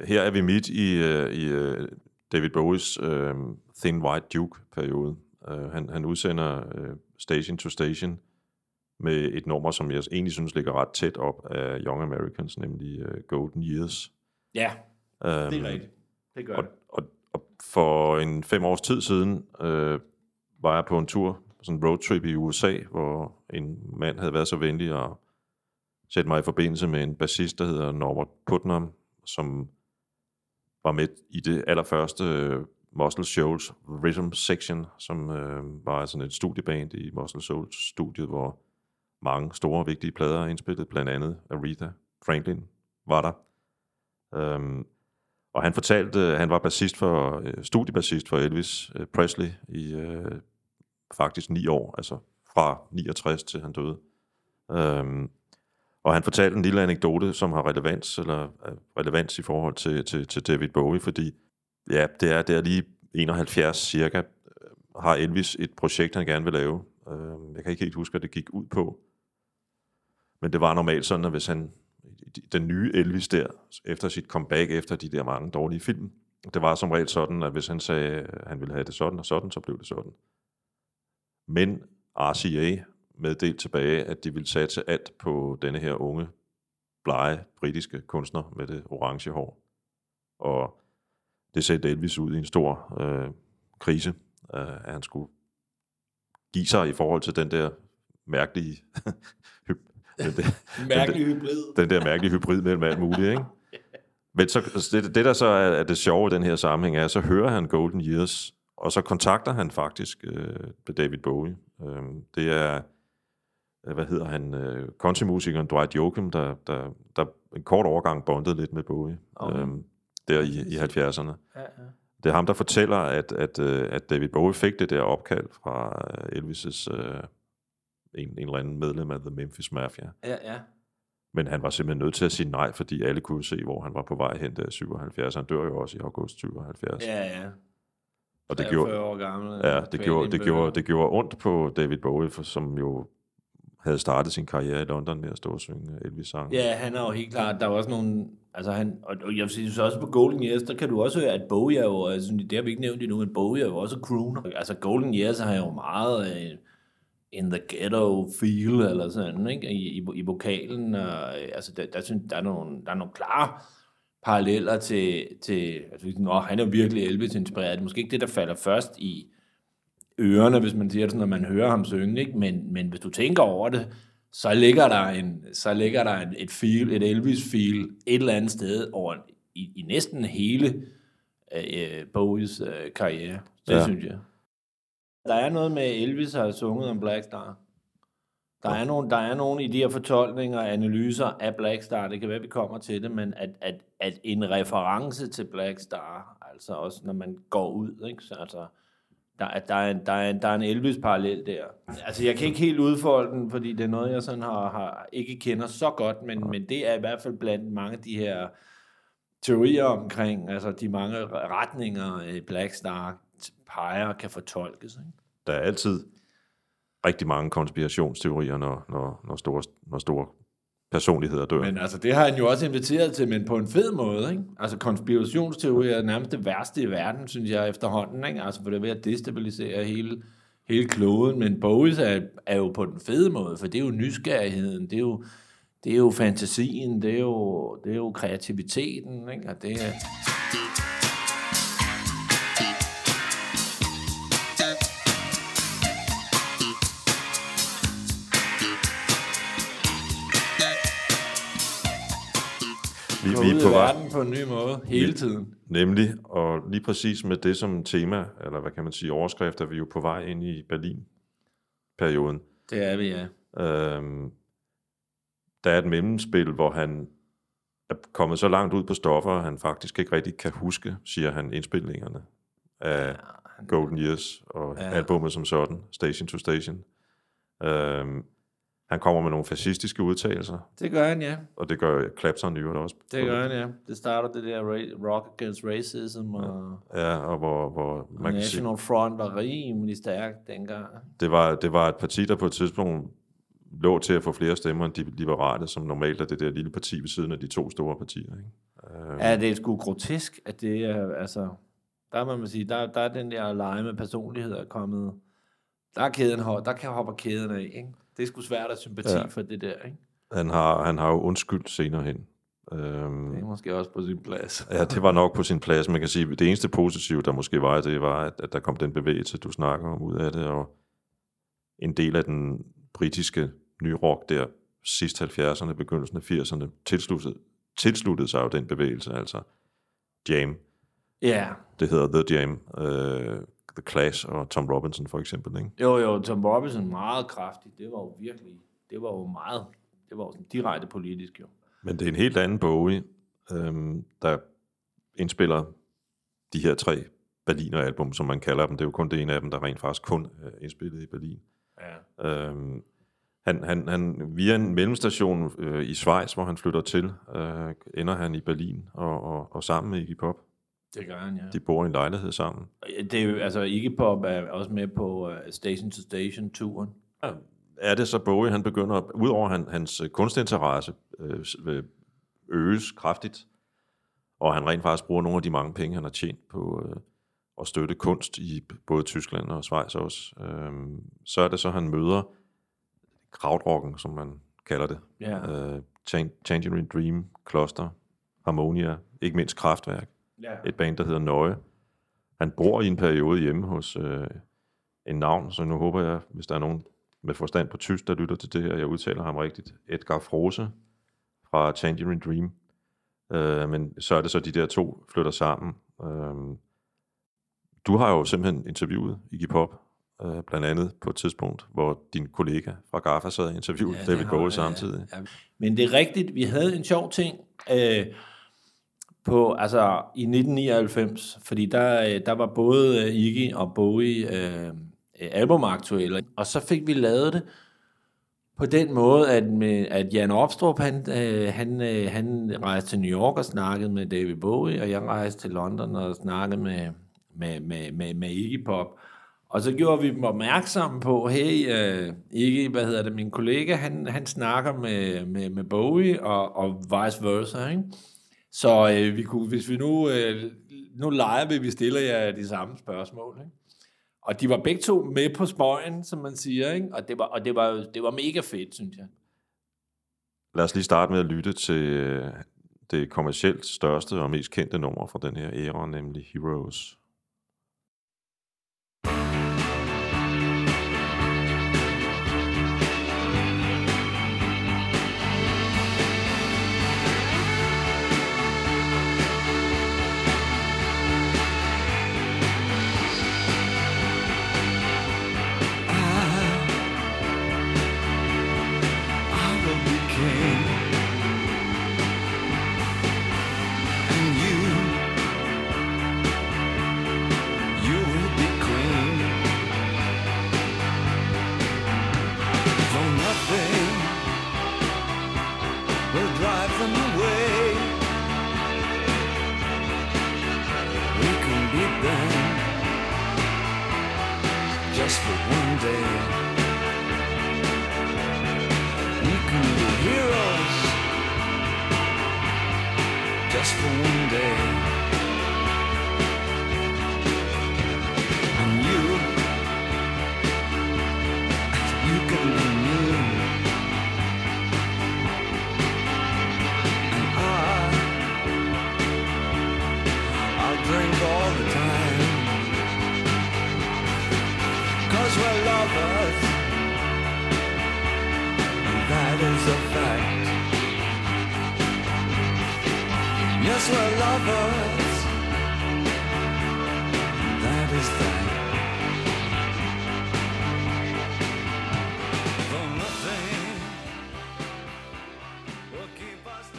her er vi midt i, øh, i øh, David Bowies øh, Thin White Duke-periode. Uh, han, han udsender øh, Station to Station med et nummer, som jeg egentlig synes ligger ret tæt op af Young Americans, nemlig øh, Golden Years. Ja, um, det er rigtigt. Det gør og, det. Og, og for en fem års tid siden øh, var jeg på en tur, sådan en roadtrip i U S A, hvor en mand havde været så venlig at sætte mig i forbindelse med en bassist, der hedder Norbert Putnam, som var med i det allerførste øh, Muscle Shoals Rhythm Section, som øh, var sådan et studieband i Muscle Shoals-studiet, hvor mange store vigtige plader er indspillet, blandt andet Aretha Franklin var der. Um, og han fortalte, at han var bassist for, studiebassist for Elvis Presley i øh, faktisk ni år, altså fra niogtres til han døde. Um, og han fortalte en lille anekdote, som har relevans, eller relevans i forhold til, til, til David Bowie, fordi ja, det er, det er lige enoghalvfjerds cirka, har Elvis et projekt, han gerne vil lave. Jeg kan ikke helt huske, at det gik ud på. Men det var normalt sådan, at hvis han, den nye Elvis der, efter sit comeback, efter de der mange dårlige film, det var som regel sådan, at hvis han sagde, at han ville have det sådan og sådan, så blev det sådan. Men R C A meddelte tilbage, at de ville satse alt på denne her unge, blege, britiske kunstner med det orange hår. Og det sendte Elvis ud i en stor øh, krise, øh, at han skulle give sig i forhold til den der mærkelige, den der, mærkelige den der, hybrid. Den der mærkelige hybrid mellem alt muligt, ikke? Men så, det, det, der så er, er det sjove i den her sammenhæng, er, så hører han Golden Years, og så kontakter han faktisk øh, David Bowie. Øh, det er, hvad hedder han, øh, countrymusikeren Dwight Yoakam, der, der, der en kort overgang bondede lidt med Bowie. Okay. Øh, der i, i halvfjerdserne. Ja, ja. Det er ham, der fortæller, at, at, at David Bowie fik det der opkald fra Elvis' øh, en, en eller anden medlem af The Memphis Mafia. Ja, ja. Men han var simpelthen nødt til at sige nej, fordi alle kunne se, hvor han var på vej hen der syvoghalvfjerds. Han dør jo også i august syvoghalvfjerds. Ja, ja. Og det gjorde, år gammel, ja, det, gjorde, det, gjorde, det gjorde ondt på David Bowie, for, som jo havde startet sin karriere i London med at stå og synge Elvis-sange. Ja, han er jo helt klart, der var også nogle, altså han, og jeg synes også på Golden Years, der kan du også høre, at Bowie er jo, altså det har vi ikke nævnt endnu, men Bowie er jo også crooner. Altså Golden Years har jo meget uh, in the ghetto feel, eller sådan, ikke? I, i, i vokalen, og, altså der, der synes der er nogle, der er nogle klare paralleller til, til altså, nå, han er virkelig Elvis-inspireret. Det er måske ikke det, der falder først i ørerne, hvis man siger det sådan, at man hører ham synge, ikke? Men, men hvis du tænker over det, så ligger der, en, så ligger der en, et, feel, et Elvis-feel et eller andet sted over i, i næsten hele øh, Bowies øh, karriere. Det ja. Synes jeg. Der er noget med, Elvis har sunget om Black Star. Der er nogen, der er nogen i de her fortolkninger og analyser af Black Star, det kan være, vi kommer til det, men at, at, at en reference til Black Star, altså også når man går ud, ikke? Så altså Der er, der, er en, der, er en, der er en Elvis-parallel der. Altså, jeg kan ikke helt udfolde den, fordi det er noget, jeg sådan har, har ikke kender så godt, men, okay. Men det er i hvert fald blandt mange af de her teorier omkring, altså de mange retninger, Black Star peger kan fortolkes. Ikke? Der er altid rigtig mange konspirationsteorier, når, når, når, store, når store personligheder dør. Men altså, det har han jo også inviteret til, men på en fed måde, ikke? Altså, konspirationsteorier er nærmest det værste i verden, synes jeg, efterhånden, ikke? Altså, for det er ved at destabilisere hele, hele kloden, men Bowies er, er jo på den fede måde, for det er jo nysgerrigheden, det er jo, det er jo fantasien, det er jo, det er jo kreativiteten, ikke? Og det er... Vi er på verden på en ny måde, hele tiden. Nemlig, og lige præcis med det som tema, eller hvad kan man sige, overskrift, er vi jo på vej ind i Berlin-perioden. Det er vi, ja. Øhm, der er et mellemspil, hvor han er kommet så langt ud på stoffer, at han faktisk ikke rigtig kan huske, siger han, indspilningerne af ja, han... Golden Years og ja. Albummet som sådan, Station to Station. Øhm, Han kommer med nogle fascistiske udtalelser. Det gør han, ja. Og det gør Clapton i øvrigt også. Det gør han, ja. Det starter det der rock against racism. Og ja, og hvor... hvor man National sige, Front var rimelig stærk dengang. Det var, det var et parti, der på et tidspunkt lå til at få flere stemmer end de liberale, som normalt er det der lille parti ved siden af de to store partier. Ikke? Øh. Ja, det er sgu grotesk, at det er, altså, der må man sige, der, der er den der lege med personligheder kommet, der er kæden, der kan hoppe kæden af, ikke? Det er sgu svært at sympati ja. for det der, ikke? Han har, han har jo undskyldt senere hen. Øhm, det er måske også på sin plads. Ja, det var nok på sin plads. Man kan sige, det eneste positive, der måske var, det var, at, at der kom den bevægelse, du snakker om, ud af det, og en del af den britiske nyrock der, sidst halvfjerdserne, begyndelsen af firserne, tilsluttede, tilsluttede sig jo den bevægelse, altså Jam. Ja. Yeah. Det hedder The Jam, øh, The Clash og Tom Robinson for eksempel, ikke? Jo, jo, Tom Robinson meget kraftig, det var jo virkelig, det var jo meget, det var jo sådan direkte politisk jo. Men det er en helt anden Bowie, øhm, der indspiller de her tre Berliner-album, som man kalder dem. Det er jo kun det ene af dem, der rent faktisk kun er indspillet i Berlin. Ja. Øhm, han, han, han, via en mellemstation øh, i Schweiz, hvor han flytter til, øh, ender han i Berlin og, og, og sammen med Iggy Pop. Det gør han, ja. De bor i en lejlighed sammen. Det er, altså, Iggy Pop er også med på uh, Station to Station-turen. Ja. Er det så Bowie, han begynder, udover han, hans kunstinteresse øh, øges kraftigt, og han rent faktisk bruger nogle af de mange penge, han har tjent på øh, at støtte kunst i både Tyskland og Schweiz også, øh, så er det så, han møder krautrocken, som man kalder det. Yeah. Øh, Tangerine Dream, Cluster, Harmonia, ikke mindst Kraftwerk, yeah. Et band, der hedder Nøje. Han bor i en periode hjemme hos øh, en navn, så nu håber jeg, hvis der er nogen med forstand på tysk, der lytter til det her, jeg udtaler ham rigtigt, Edgar Froese fra Tangerine Dream. Øh, men så er det så, de der to flytter sammen. Øh, du har jo simpelthen interviewet Iggy Pop, øh, blandt andet på et tidspunkt, hvor din kollega fra Gaffa sad og interviewede ja, David Bowie samtidig. Ja, ja. Men det er rigtigt, vi havde en sjov ting øh, på, altså, i nitten nioghalvfems, fordi der, der var både øh, Iggy og Bowie... Øh, albumaktuelle, og så fik vi lavet det på den måde, at, med, at Jan Opstrup, han, han, han rejste til New York og snakkede med David Bowie, og jeg rejste til London og snakkede med, med, med, med, med Iggy Pop. Og så gjorde vi dem opmærksomme på, hey, uh, Iggy, hvad hedder det, min kollega, han, han snakker med, med, med Bowie, og, og vice versa, ikke? Så uh, vi kunne, hvis vi nu, uh, nu leger vi, vi stiller jer de samme spørgsmål, ikke? Og de var begge to med på spøjen, som man siger, ikke? Og, det var, og det, var, det var mega fedt, synes jeg. Lad os lige starte med at lytte til det kommercielt største og mest kendte nummer fra den her æra, nemlig Heroes.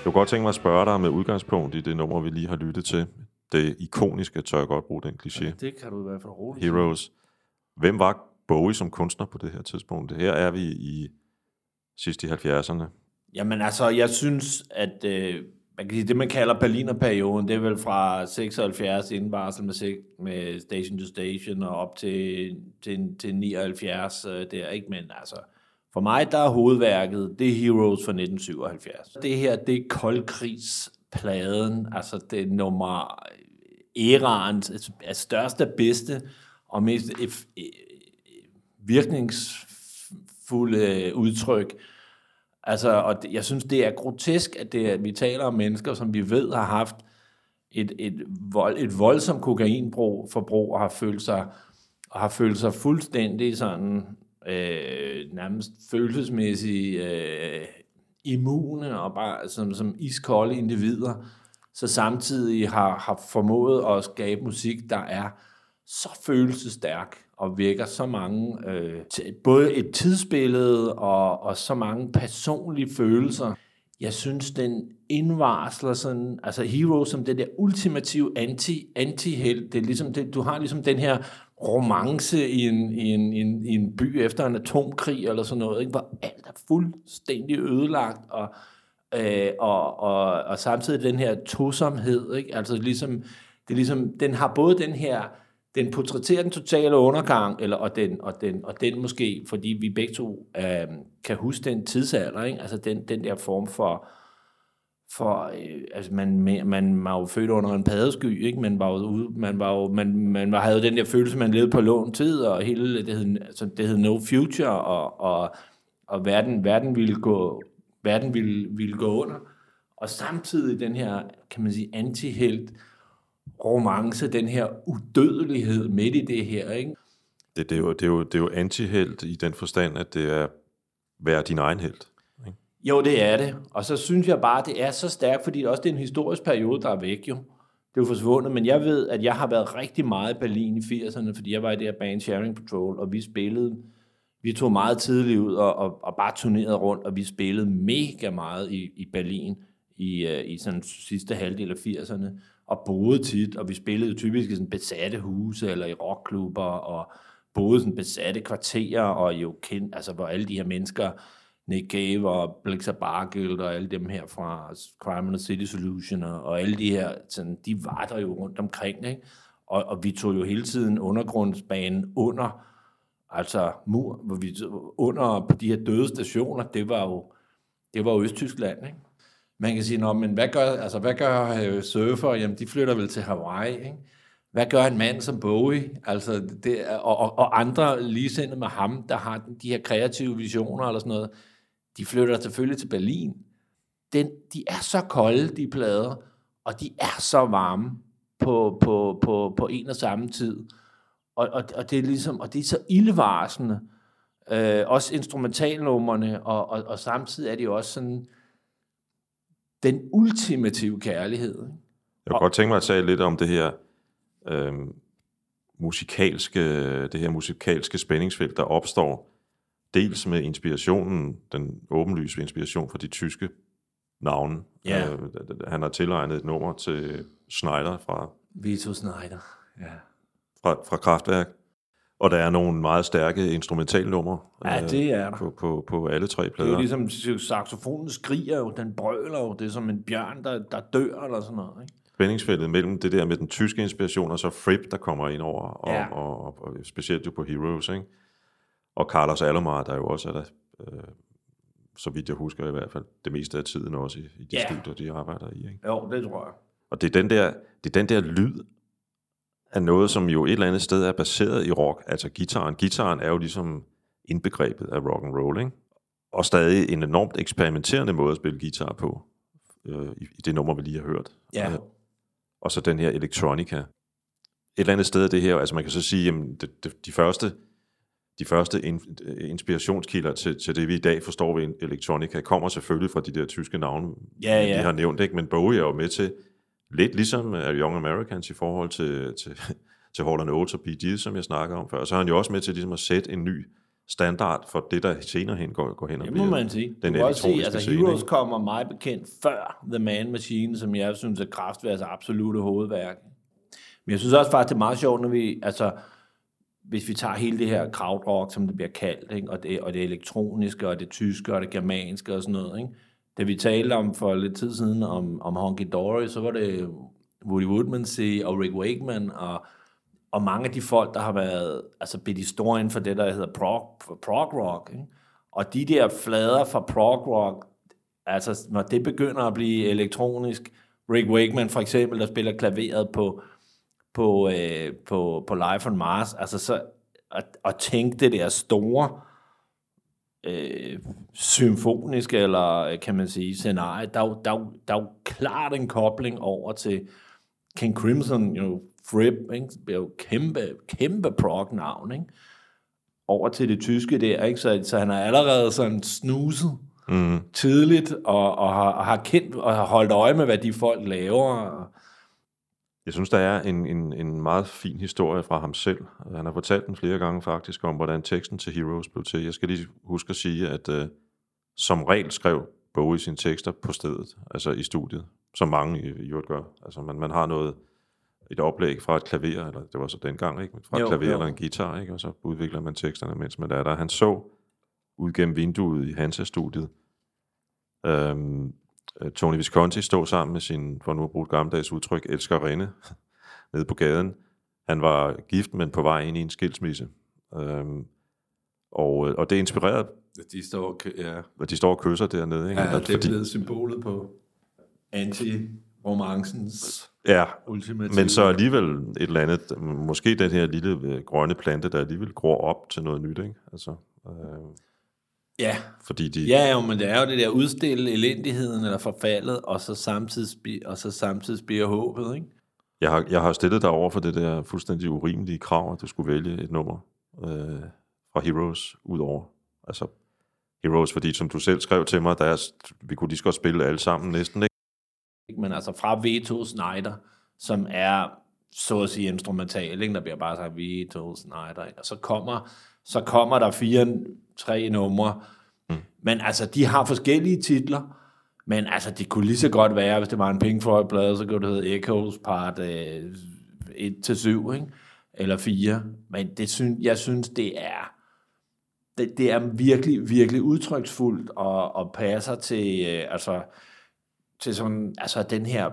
Jeg kunne godt tænke mig at spørge dig med udgangspunkt i det nummer, vi lige har lyttet til. Det ikoniske, tør jeg godt bruge den kliché. Ja, det kan du i hvert fald roligt. Heroes. Hvem var Bowie som kunstner på det her tidspunkt? Her er vi i sidst i halvfjerdserne. Jamen altså, jeg synes, at øh, man kan sige, det man kalder Berlinerperioden, det er vel fra seksoghalvfjerds inden barsel med, med Station to Station og op til, til, til nioghalvfjerds øh, der, ikke? Men altså... For mig, der er hovedværket, det er Heroes fra nitten syvoghalvfjerds. Det her, det er koldkrigs pladen, altså det nummer eraens største, bedste og mest virkningsfulde udtryk. Altså, og det, jeg synes, det er grotesk, at, det, at vi taler om mennesker, som vi ved har haft et, et, vold, et voldsomt kokainforbrug og har følt sig, og har følt sig fuldstændig sådan, øh, nærmest følelsesmæssigt øh, immune og bare som, som iskolde individer, så samtidig har, har formået at skabe musik, der er så følelsesstærk og vækker så mange, øh, t- både et tidsbillede og, og så mange personlige følelser. Jeg synes, den indvarsler sådan, altså Hero som det der ultimative anti, anti-held. Det er ligesom det, du har ligesom den her romance i en, i, en, i, en, i en by efter en atomkrig eller sådan noget, ikke? Hvor alt er fuldstændig ødelagt, og, øh, og, og, og samtidig den her tosomhed, ikke? Altså ligesom, det er ligesom, den har både den her, den portrætterer den totale undergang, eller, og, den, og, den, og den måske, fordi vi begge to øh, kan huske den tidsalder, ikke? Altså den, den der form for, for øh, altså man, man var jo født under en padesky, ikke? Man var jo ude, man var jo, man, man havde jo den der følelse, man levede på lånt tid, og hele, det hed, altså, det hed no future, og, og, og verden, verden ville gå, verden ville, ville gå under, og samtidig den her, kan man sige, antihelt, romance, den her udødelighed midt i det her, ikke? Det, det er jo, det er jo, det er jo antihelt i den forstand, at det er være din egen helt. Ikke? Jo, det er det. Og så synes jeg bare, det er så stærkt, fordi også det er en historisk periode, der er væk jo. Det er jo forsvundet, men jeg ved, at jeg har været rigtig meget i Berlin i firserne, fordi jeg var i det her band Sharing Patrol, og vi spillede, vi tog meget tidligt ud og, og, og bare turnerede rundt, og vi spillede mega meget i, i Berlin i, i sådan sidste halvdel af firserne, og boede tit, og vi spillede typisk i sådan besatte huse, eller i rockklubber, og boede sådan besatte kvarterer, og jo kendt, altså hvor alle de her mennesker, Nick Cave og Blixer Bargild, og alle dem her fra Crime and City Solution, og alle de her, sådan, de var der jo rundt omkring, ikke? Og, og vi tog jo hele tiden undergrundsbanen under, altså mur, hvor vi under på de her døde stationer, det var jo, det var jo Østtyskland, ikke? Man kan sige, nå, men hvad gør, altså, hvad gør øh, surfer? Jamen, de flytter vel til Hawaii, ikke? Hvad gør en mand som Bowie? Altså, det, og, og, og andre ligesindede med ham, der har de her kreative visioner eller sådan noget, de flytter selvfølgelig til Berlin. Den, de er så kolde, de plader, og de er så varme på, på, på, på en og samme tid. Og, og, og, det, er ligesom, og det er så ildevarslende. Øh, også instrumentalnummerne, og, og, og samtidig er det jo også sådan... den ultimative kærlighed. Jeg kunne godt tænke mig at tale lidt om det her øh, musikalske, det her musikalske spændingsfelt, der opstår dels med inspirationen, den åbenlyse inspiration for de tyske navne. Ja. Øh, han har tilegnet et nummer til Schneider fra Vito Schneider. Ja. Fra, fra Kraftwerk. Og der er nogle meget stærke instrumentalnumre ja, det er der. På, på, på alle tre plader. Det er jo ligesom, saxofonen skriger jo, den brøler jo, det er som en bjørn, der, der dør eller sådan noget. Ikke? Spændingsfeltet mellem det der med den tyske inspiration, og så Fripp, der kommer ind over, og, ja. og, og, og specielt jo på Heroes, ikke? Og Carlos Alomar, der jo også er der, øh, så vidt jeg husker i hvert fald, det meste af tiden også i, i de ja. studier, de arbejder i. Ikke? Jo, det tror jeg. Og det er den der, det er den der lyd, er noget, som jo et eller andet sted er baseret i rock, altså guitaren. Guitaren er jo ligesom indbegrebet af rock and roll, ikke? Og stadig en enormt eksperimenterende måde at spille guitar på, øh, i det nummer, vi lige har hørt. Ja. Og så den her elektronika. Et eller andet sted er det her, altså man kan så sige, jamen, det, det, de første, de første in, inspirationskilder til, til det, vi i dag forstår ved elektronika, kommer selvfølgelig fra de der tyske navne, ja, ja. de har nævnt, ikke? Men Bowie er jo med til... lidt ligesom Young Americans i forhold til, til, til Holland Oates og Bee Gees, som jeg snakker om før. Så er han jo også med til ligesom at sætte en ny standard for det, der senere hen går, går hen og det bliver man sige. Den du elektroniske sige, altså, scene. Heroes kommer meget bekendt før The Man Machine, som jeg synes er Kraftwerks absolutte hovedværk. Men jeg synes også faktisk, det er meget sjovt, når vi, altså, hvis vi tager hele det her krautrock, som det bliver kaldt, ikke? Og, det, og det elektroniske, og det tyske, og det germanske og sådan noget, ikke? Da vi talte om for lidt tid siden om, om Hunky Dory, så var det Woody Woodmansey og Rick Wakeman og, og mange af de folk, der har været altså bedt i historien for det, der hedder prog, prog rock. Ikke? Og de der flader fra prog rock, altså når det begynder at blive elektronisk, Rick Wakeman for eksempel, der spiller klaveret på, på, øh, på, på Life on Mars, altså så at, at tænke det der store øh, symfoniske, eller kan man sige, scenarie, der, der, der, der er jo klart en kobling over til King Crimson, you know, Fripp, ikke? Det er jo kæmpe, kæmpe prog-navn, ikke? Over til det tyske der, ikke? Så, så han er allerede sådan snuset mm. tidligt, og, og, har, og har kendt, og har holdt øje med, hvad de folk laver. Jeg synes, der er en, en, en meget fin historie fra ham selv. Han har fortalt den flere gange faktisk, om hvordan teksten til Heroes blev til. Jeg skal lige huske at sige, at øh, som regel skrev Bowie sine tekster på stedet, altså i studiet, som mange i øvrigt gør. Altså man, man har noget, et oplæg fra et klaver, eller det var så dengang, ikke? Fra et jo, klaver jo. Eller en guitar, ikke? Og så udvikler man teksterne, mens man er der. Han så ud gennem vinduet i Hansa-studiet, øhm, Tony Visconti stod sammen med sin, for nu at bruge et gammeldags udtryk, elskerinde, nede på gaden. Han var gift, men på vej ind i en skilsmisse. Øhm, og, og det inspirerede... De står og, ja. De står og kysser dernede, ikke? Ja, det fordi... blev symbolet på anti-romancens ja, ultimative. Men så alligevel et eller andet, måske den her lille grønne plante, der alligevel gror op til noget nyt, ikke? Altså... Øh... Ja, fordi de... ja jo, men det er jo det der udstille elendigheden eller forfaldet, og så samtidig, spi- og så samtidig spiger håbet, ikke? Jeg har, jeg har stillet dig over for det der fuldstændig urimelige krav, at du skulle vælge et nummer øh, fra Heroes ud over. Altså Heroes, fordi som du selv skrev til mig, der er, vi kunne lige så godt spille alle sammen næsten, ikke? Men altså fra Vito Snyder, som er så at sige instrumental, ikke? Der bliver bare sagt Vito Snyder, og så kommer... så kommer der fire, tre numre. Mm. Men altså, de har forskellige titler, men altså, det kunne lige så godt være, hvis det var en Pink Floyd-plade, så kunne det hedde Echoes part øh, et til syv, ikke? Eller fire. Men det synes, jeg synes, det er, det, det er virkelig, virkelig udtryksfuldt, og, og passer til, øh, altså, til sådan, altså, den her,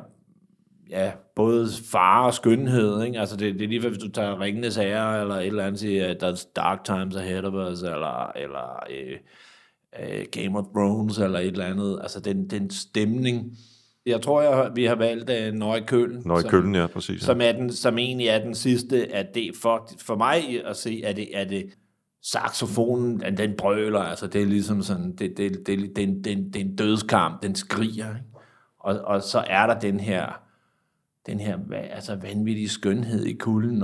ja, både far og skønhed, ikke? Altså det, det er lige før, hvis du tager Ringenes Herre, eller et eller andet, siger, there's dark times ahead of us, eller, eller øh, øh, Game of Thrones, eller et eller andet, altså den, den stemning. Jeg tror, jeg, vi har valgt øh, Nøje Køln. Nøje Køln, ja, præcis. Ja. Som, er den, som egentlig er den sidste, at det for, for mig at se, at det, at det saxofonen, den brøler, altså det er ligesom sådan, det, det, det, det, det, det er en dødskamp, den skriger, ikke? Og, og så er der den her den her altså vanvittige skønhed i kulden.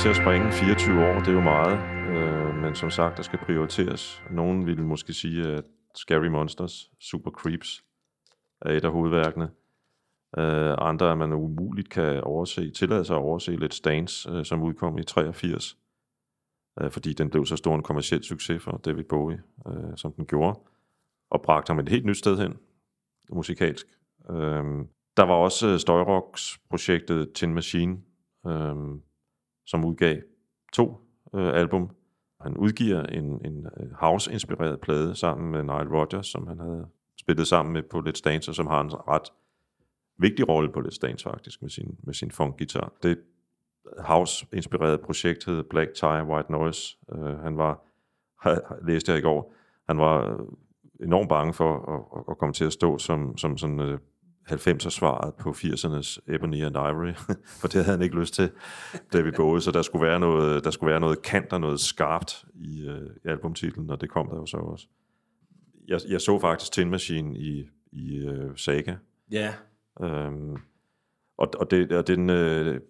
Til at springe fireogtyve år, det er jo meget, øh, men som sagt, der skal prioriteres. Nogen ville måske sige, at Scary Monsters, Super Creeps er et af hovedværkene. Øh, andre, at man umuligt kan overse, tillade sig at overse Let's Dance, øh, som udkom i treogfirs, øh, fordi den blev så stor en kommerciel succes for David Bowie, øh, som den gjorde, og bragte ham et helt nyt sted hen, musikalsk. Øh, Der var også støjrocksprojektet Tin Machine, øh, som udgav to øh, album. Han udgiver en, en house-inspireret plade sammen med Nile Rodgers, som han havde spillet sammen med på Let's Dance, og som har en ret vigtig rolle på Let's Dance faktisk med sin, med sin funk-guitar. Det house-inspirerede projekt hed Black Tie, White Noise. Uh, han var, læste jeg i går, han var enormt bange for at, at komme til at stå som, som sådan uh, halvfemser-svaret på firsernes Ebony and Ivory, for det havde han ikke lyst til, David Bowie, så der skulle være noget, der skulle være noget kant og noget skarpt i, uh, i albumtitlen, og det kom der jo så også. Jeg, jeg så faktisk Tin Machine i, i uh, Saga. Ja. Yeah. Øhm, og, og, det, og den øh,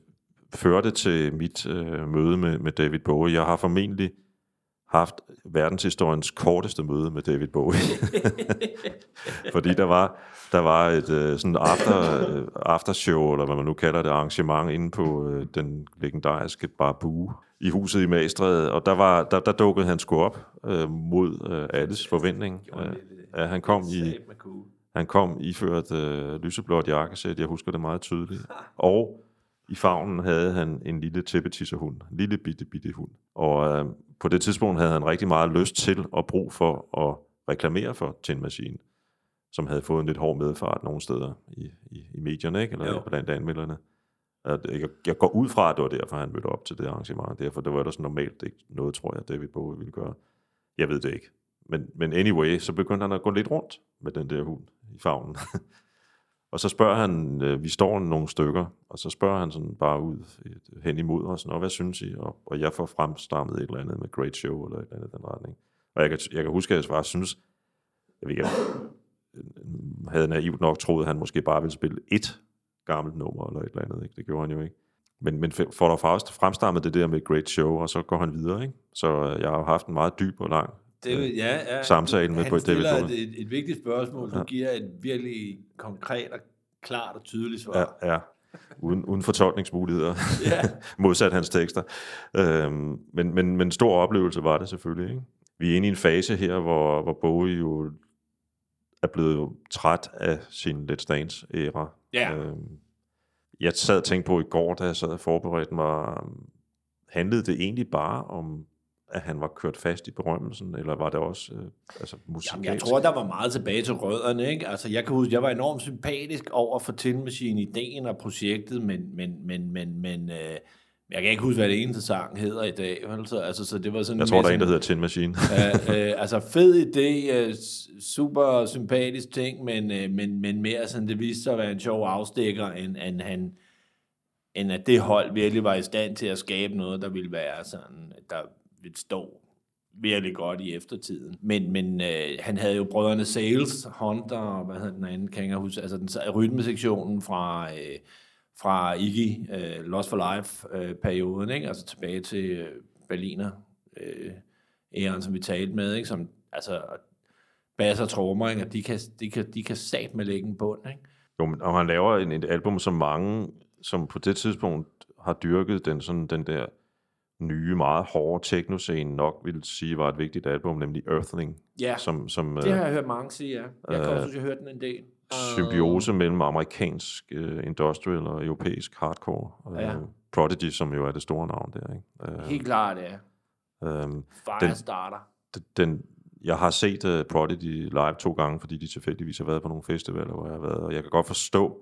førte til mit øh, møde med, med David Bowie. Jeg har formentlig haft verdenshistoriens korteste møde med David Bowie. Fordi der var, der var et øh, sådan after, øh, aftershow, eller hvad man nu kalder det, arrangement inde på øh, den legendariske Barbu i huset i Magstræde, og der, var, der, der dukkede han sgu op øh, mod øh, alles forventning. Øh, øh, han kom i... Han kom iført øh, lyseblåt jakkesæt, jeg husker det meget tydeligt. Og i favnen havde han en lille tæppetisserhund, en lille bitte bitte hund. Og øh, på det tidspunkt havde han rigtig meget lyst til og brug for at reklamere for Tin Machine, som havde fået en lidt hård medfart nogle steder i, i, i medierne, ikke? Eller blandt anmelderne. Jeg går ud fra, at det var derfor, han mødte op til det arrangement. Derfor det var ellers normalt ikke noget, tror jeg, David Bowie ville gøre. Jeg ved det ikke. Men, men anyway, så begyndte han at gå lidt rundt med den der hund i favnen. Og så spørger han, øh, vi står nogle stykker, og så spørger han sådan bare ud et, hen imod os, og hvad synes I? Og, og jeg får fremstammet et eller andet med Great Show, eller et eller andet den retning. Og jeg kan, jeg kan huske, at jeg bare synes, jeg, ved ikke, jeg havde naivt nok troet, at han måske bare ville spille et gammelt nummer, eller et eller andet, ikke? Det gjorde han jo ikke. Men, men får der fremstammet det der med Great Show, og så går han videre, ikke? Så jeg har haft en meget dyb og lang Det, ja, ja, samtalen med David Bowie. Han stiller et, et vigtigt spørgsmål, du ja. giver et virkelig konkret og klart og tydeligt svar. Ja, ja. Uden, uden fortolkningsmuligheder, ja. Modsat hans tekster. Øhm, men, men, men stor oplevelse var det selvfølgelig, ikke? Vi er inde i en fase her, hvor, hvor Bowie jo er blevet træt af sin Let's Dance-æra. Ja. Øhm, jeg sad og tænkte på i går, da jeg sad og forberedte mig, handlede det egentlig bare om at han var kørt fast i berømmelsen, eller var det også øh, altså musikalsk? Jamen, jeg tror, der var meget tilbage til rødderne, ikke? Altså, jeg kan huske, jeg var enormt sympatisk over for Tin Machine, ideen og projektet, men, men, men, men, men øh, jeg kan ikke huske, hvad det eneste sang hedder i dag, altså, altså så det var sådan... Jeg tror, der er en, der hedder Tin Machine. øh, øh, altså, fed idé, øh, super sympatisk ting, men, øh, men, men mere sådan, det viste sig at være en sjov afstikker, end, end han... end at det hold virkelig var i stand til at skabe noget, der ville være sådan... der vil stå virkelig godt i eftertiden. Men, men øh, han havde jo brødrene Sales, Hunter og hvad hedder den anden, kan jeg huske, altså den rytmesektionen fra, øh, fra Iggy, øh, Lost for Life-perioden, øh, ikke? Altså tilbage til øh, Berliner øh, æren, som vi talte med, ikke? Som, altså bass og trommer, ikke? Og de kan, de kan, de kan sat med lægge en bund, ikke? Jo, men, og han laver en, et album, som mange, som på det tidspunkt har dyrket den, sådan, den der nye, meget hårde techno-scene nok ville sige var et vigtigt album, nemlig Earthling. Ja, som, som, det har jeg hørt mange sige, ja. Jeg kan øh, også synes, jeg hørte den en del. Symbiose uh, mellem amerikansk uh, industrial og europæisk hardcore. Ja. Uh, Prodigy, som jo er det store navn der, ikke? Uh, Helt klart, ja. Um, Firestarter. Den, den, jeg har set uh, Prodigy live to gange, fordi de tilfældigvis har været på nogle festivaler, hvor jeg har været, og jeg kan godt forstå,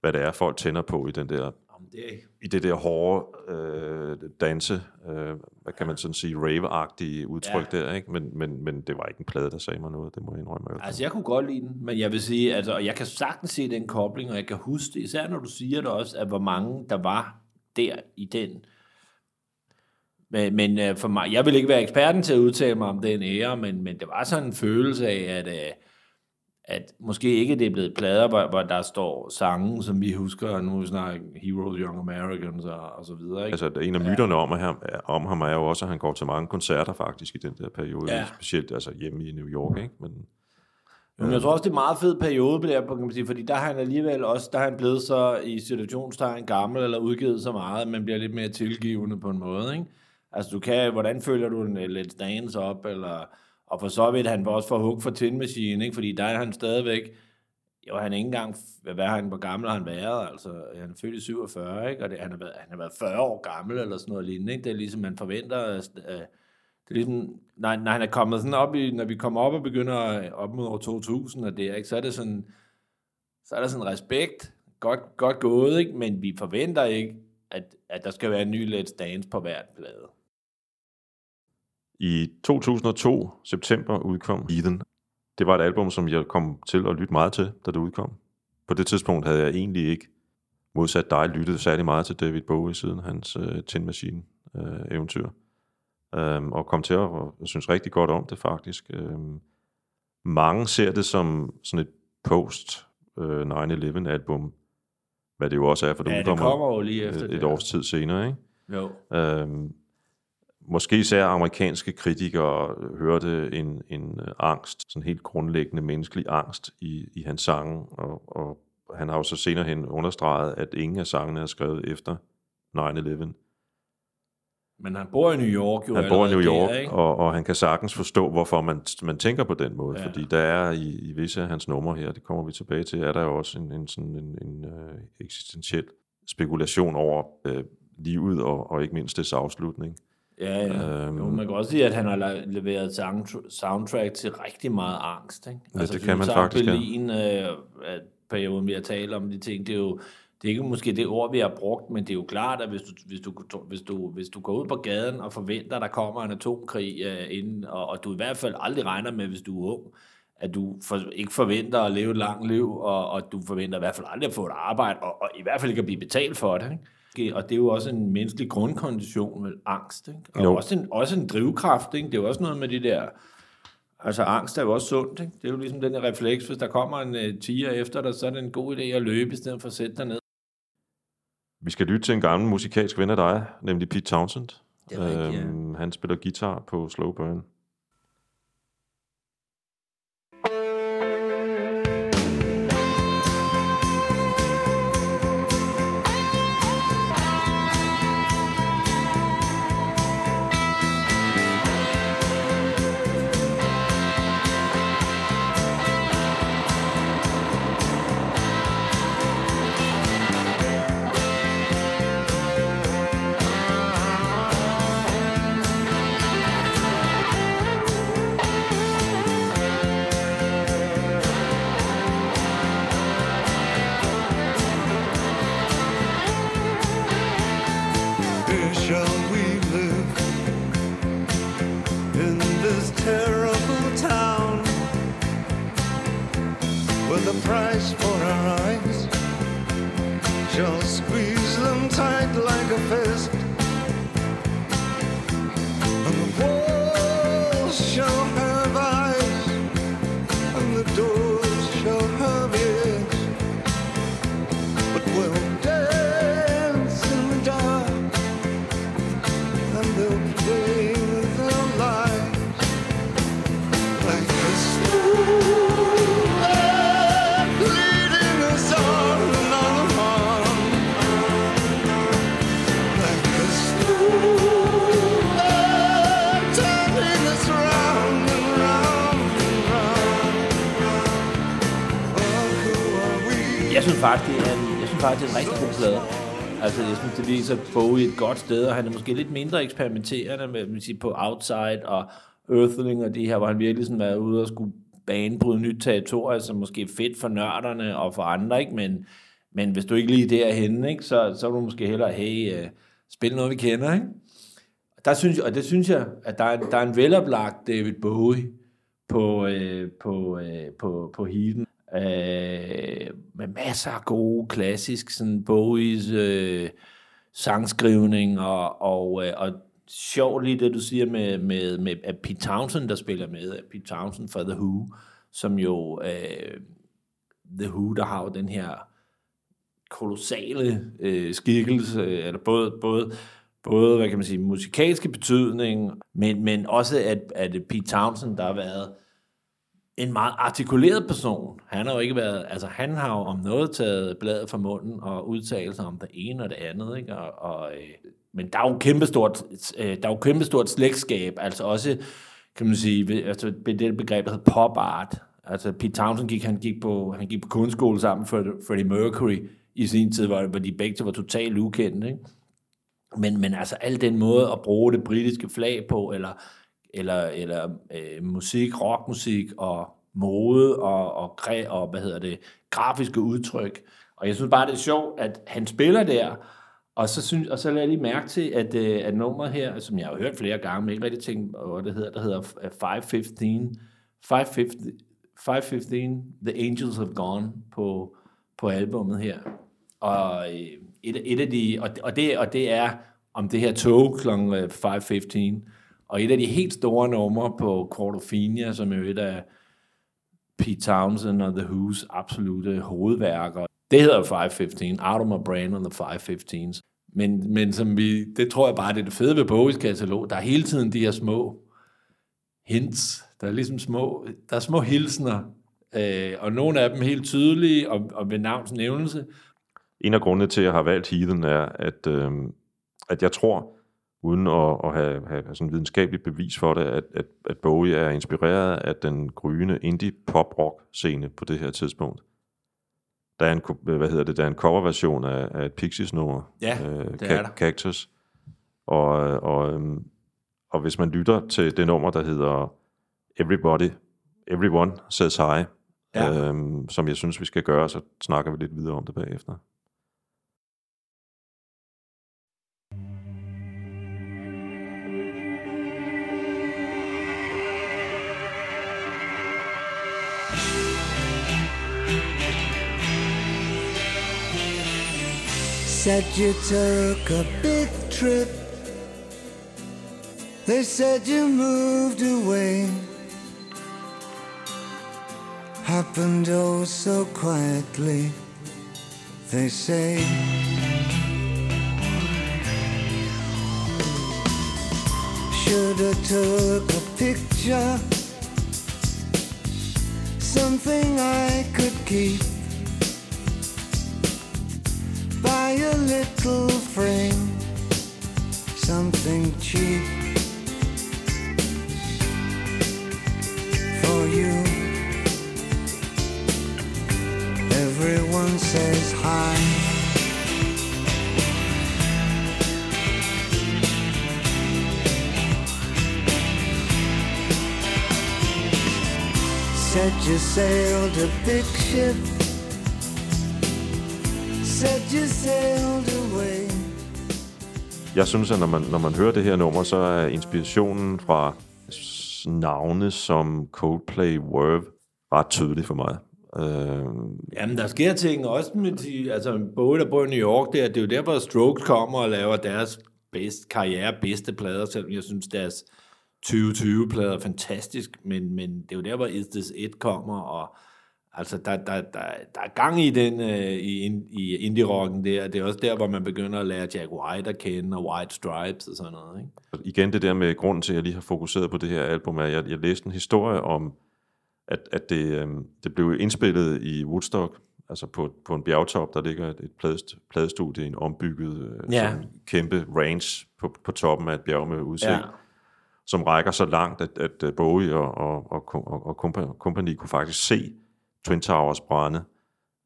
hvad det er, folk tænder på i den der... Det. I det der hårde øh, danse, øh, hvad kan man sådan sige, rave-agtige udtryk, ja, der, ikke? Men, men, men det var ikke en plade, der sagde mig noget, det må jeg indrømme. Altså jeg kunne godt lide den, men jeg vil sige, altså, og jeg kan sagtens se den kobling, og jeg kan huske det, især når du siger det også, at hvor mange der var der i den. Men, men for mig, jeg vil ikke være eksperten til at udtale mig om den ære, men, men det var sådan en følelse af, at... Øh, at måske ikke det er blevet plader, hvor, hvor der står sange, som vi husker, nu snakker Heroes, Young Americans og, og så videre. Ikke? Altså en af myterne om, at han, om ham er jo også, at han går til mange koncerter faktisk i den der periode, ja, specielt altså hjemme i New York, ikke? Men, øh. Men jeg tror også, det er en meget fed periode, der, kan man sige, fordi der har han alligevel også, der har han blevet så i situationstegn gammel, eller udgivet så meget, at man bliver lidt mere tilgivende på en måde, ikke? Altså du kan, hvordan følger du en Let's Dance op, eller... Og for så vidt han var også for hug for Tin Machine, ikke? Fordi der er han stadigvæk jo, han er ikke engang, hvad er han, hvor gammel har han været, altså, han er født i syvogfyrre, ikke? Og det, han, har været, han har været fyrre år gammel, eller sådan noget lignende, ikke? Det er ligesom, man forventer, øh, det er ligesom, når, når han er kommet sådan op i, når vi kommer op og begynder op mod år to tusind, og det, ikke? Så er det sådan, så er der sådan respekt, godt, godt gået, ikke? Men vi forventer ikke, at, at der skal være en ny Let's Dance på hvert plade. I to tusind og to, september, udkom Eden. Det var et album, som jeg kom til at lytte meget til, da det udkom. På det tidspunkt havde jeg egentlig ikke, modsat dig, lyttet særlig meget til David Bowie siden hans uh, Tin Machine uh, eventyr. Um, og kom til at og synes rigtig godt om det faktisk. Um, mange ser det som sådan et post uh, nine eleven album, hvad det jo også er, for det, ja, det kommer jo lige efter et, et års tid senere, ikke? Jo. Um, Måske især amerikanske kritikere hørte en, en angst, sådan helt grundlæggende menneskelig angst i, i hans sange, og, og han har jo så senere hen understreget, at ingen af sangene er skrevet efter nine eleven. Men han bor i New York jo. Han bor i New York, der, og, og han kan sagtens forstå, hvorfor man, man tænker på den måde, ja. Fordi der er i, i visse af hans numre her, det kommer vi tilbage til, er der jo også en, en, sådan en, en øh, eksistentiel spekulation over øh, livet, og, og ikke mindst dets afslutning. Ja, ja. Øhm, jo, man kan også sige, at han har leveret soundtrack til rigtig meget angst, ikke? Ja, altså, det kan man faktisk, Berlin, ja. Øh, perioden, vi har talt om de ting, det er jo, det er ikke måske det ord, vi har brugt, men det er jo klart, at hvis du, hvis du, hvis du, hvis du går ud på gaden og forventer, at der kommer en atomkrig øh, inden, og, og du i hvert fald aldrig regner med, hvis du er ung, at du for, ikke forventer at leve et langt liv, og, og du forventer i hvert fald aldrig at få et arbejde, og, og i hvert fald ikke at blive betalt for det, ikke? Og det er jo også en menneskelig grundkondition med angst, ikke? Og jo. Også en, også en drivkraft, ikke? Det er jo også noget med de der... Altså, angst er jo også sundt, ikke? Det er jo ligesom den der refleks, hvis der kommer en uh, tiger efter dig, så er det en god idé at løbe, i stedet for at sætte dig ned. Vi skal lytte til en gammel musikalsk ven af dig, nemlig Pete Townshend. Det er rigtigt, øhm, ja. Han spiller guitar på Slow Burn. Faktisk en rigtig god plade. Altså, jeg synes, det viser Bowie et godt sted, og han er måske lidt mindre eksperimenterende med, man siger, på Outside og Earthling og de her, hvor han virkelig sådan var ude og skulle banebryde nyt territorium, som måske er fedt for nørderne og for andre, ikke? Men, men hvis du ikke lige derhenne, ikke, så, så vil du måske hellere, hey, spil noget, vi kender, ikke? Der synes, og det synes jeg, at der er, der er en veloplagt David Bowie på, øh, på, øh, på, på heaten. Øh, med masser af gode klassisk sådan Bowies øh, sangskrivning og, og, øh, og sjovt lige det du siger med, med, med at Pete Townshend der spiller med Pete Townshend fra The Who, som jo øh, The Who, der har jo den her kolossale øh, skikkelse, eller både, både, både hvad kan man sige, musikalske betydning, men, men også at, at Pete Townshend, der har været en meget artikuleret person. Han har jo ikke været, altså han har jo om noget taget bladet fra munden og udtalt sig om det ene og det andet, ikke? Og, og, men der er jo kæmpestort, der er jo kæmpestort slægtskab, altså også, kan man sige, altså det begreb, der hedder pop art, Altså Pete Townsend gik, han gik på, han gik på kunstskole sammen med Freddie Mercury i sin tid, hvor de begge til var totalt ukendte, ikke? Men, men altså al den måde at bruge det britiske flag på, eller, eller, eller øh, musik, rockmusik og mode og, og, og hvad hedder det, grafiske udtryk. Og jeg synes bare, det er sjovt, at han spiller der, og så, synes, og så lader jeg lige mærke til, at, øh, at nummeret her, som jeg har hørt flere gange, men ikke rigtig tænkt, hvad det hedder, der hedder five fifteen, five fifteen, five fifteen, The Angels Have Gone på, på albummet her. Og et, et af de, og det, og det er om det her tog kl. five fifteen, og et af de helt store numre på Quadrophenia, som er et af Pete Townsend og The Who's absolute hovedværker. Det hedder five fifteen, Artem og Brand on the five fifteens. Men, men som vi, det tror jeg bare, det er det fede ved Bowies katalog. Der er hele tiden de her små hints, der er ligesom små, der er små hilsner, øh, og nogle af dem helt tydelige, og, og ved navns nævnelse. En af grundene til, at jeg har valgt Heathen, er, at, øh, at jeg tror, uden at, at have, have sådan videnskabeligt bevis for det, at, at, at Bowie er inspireret af den gryende indie-pop-rock-scene på det her tidspunkt. Der er en, hvad hedder det, der er en coverversion af, af et Pixies-nummer, ja, øh, ca- Cactus. Og, og, øh, og hvis man lytter til det nummer, der hedder Everybody, Everyone Says Hi, ja. øhm, som jeg synes, vi skal gøre, så snakker vi lidt videre om det bagefter. Said you took a big trip. They said you moved away. Happened oh so quietly, they say. Shoulda took a picture, something I could keep by a little frame, something cheap for you. Everyone says hi. Said you sailed a big ship. Jeg synes, at når man, når man hører det her nummer, så er inspirationen fra navne som Coldplay, Verve ret tydelig for mig. Øh... Jamen, der sker ting også med de, altså både der bor i New York der, det er jo der, hvor Strokes kommer og laver deres bedste karriere, bedste plader, selvom jeg synes, deres tyve tyve-plader er fantastisk, men, men det er jo der, hvor Is This It kommer, og altså, der, der, der, der er gang i den øh, i, i indie-rocken der. Det er også der, hvor man begynder at lære Jack White at kende, og White Stripes og sådan noget, ikke? Og igen det der med grunden til, at jeg lige har fokuseret på det her album, er, at jeg, jeg læste en historie om, at, at det, øh, det blev indspillet i Woodstock, altså på, på en bjergtop, der ligger et, et pladest, pladestudie, en ombygget øh, ja. kæmpe range på, på toppen af et bjerg med udsigt. Ja. Som rækker så langt, at, at Bowie og, og, og, og, og kompagni kunne faktisk se Twin Towers brænde,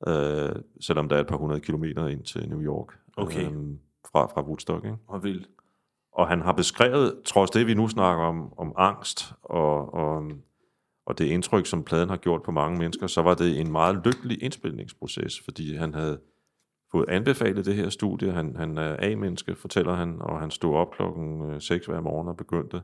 øh, selvom der er et par hundrede kilometer ind til New York, okay. øh, fra, fra Woodstock. Ikke? Og vildt. Og han har beskrevet, trods det vi nu snakker om, om angst, og, og, og det indtryk, som pladen har gjort på mange mennesker, så var det en meget lykkelig indspilningsproces, fordi han havde fået anbefalet det her studie. Han, han er A-menneske, fortæller han, og han stod op klokken seks hver morgen og begyndte.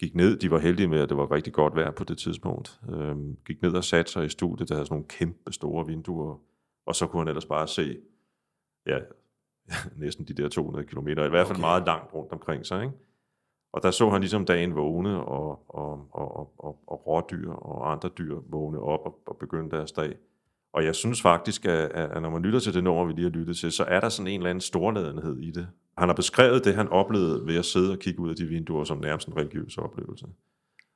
Gik ned, de var heldige med, at det var rigtig godt vejr på det tidspunkt. Øhm, gik ned og satte sig i studiet, der havde sådan nogle kæmpe store vinduer, og så kunne han ellers bare se, ja, næsten de der to hundrede kilometer, i hvert fald okay. meget langt rundt omkring sig, ikke? Og der så han ligesom dagen vågne, og, og, og, og, og, og rådyr og andre dyr vågne op og, og begynde deres dag. Og jeg synes faktisk, at, at når man lytter til det nummer, vi lige har lyttet til, så er der sådan en eller anden storladenhed i det. Han har beskrevet det, han oplevede ved at sidde og kigge ud af de vinduer, som nærmest en religiøs oplevelse.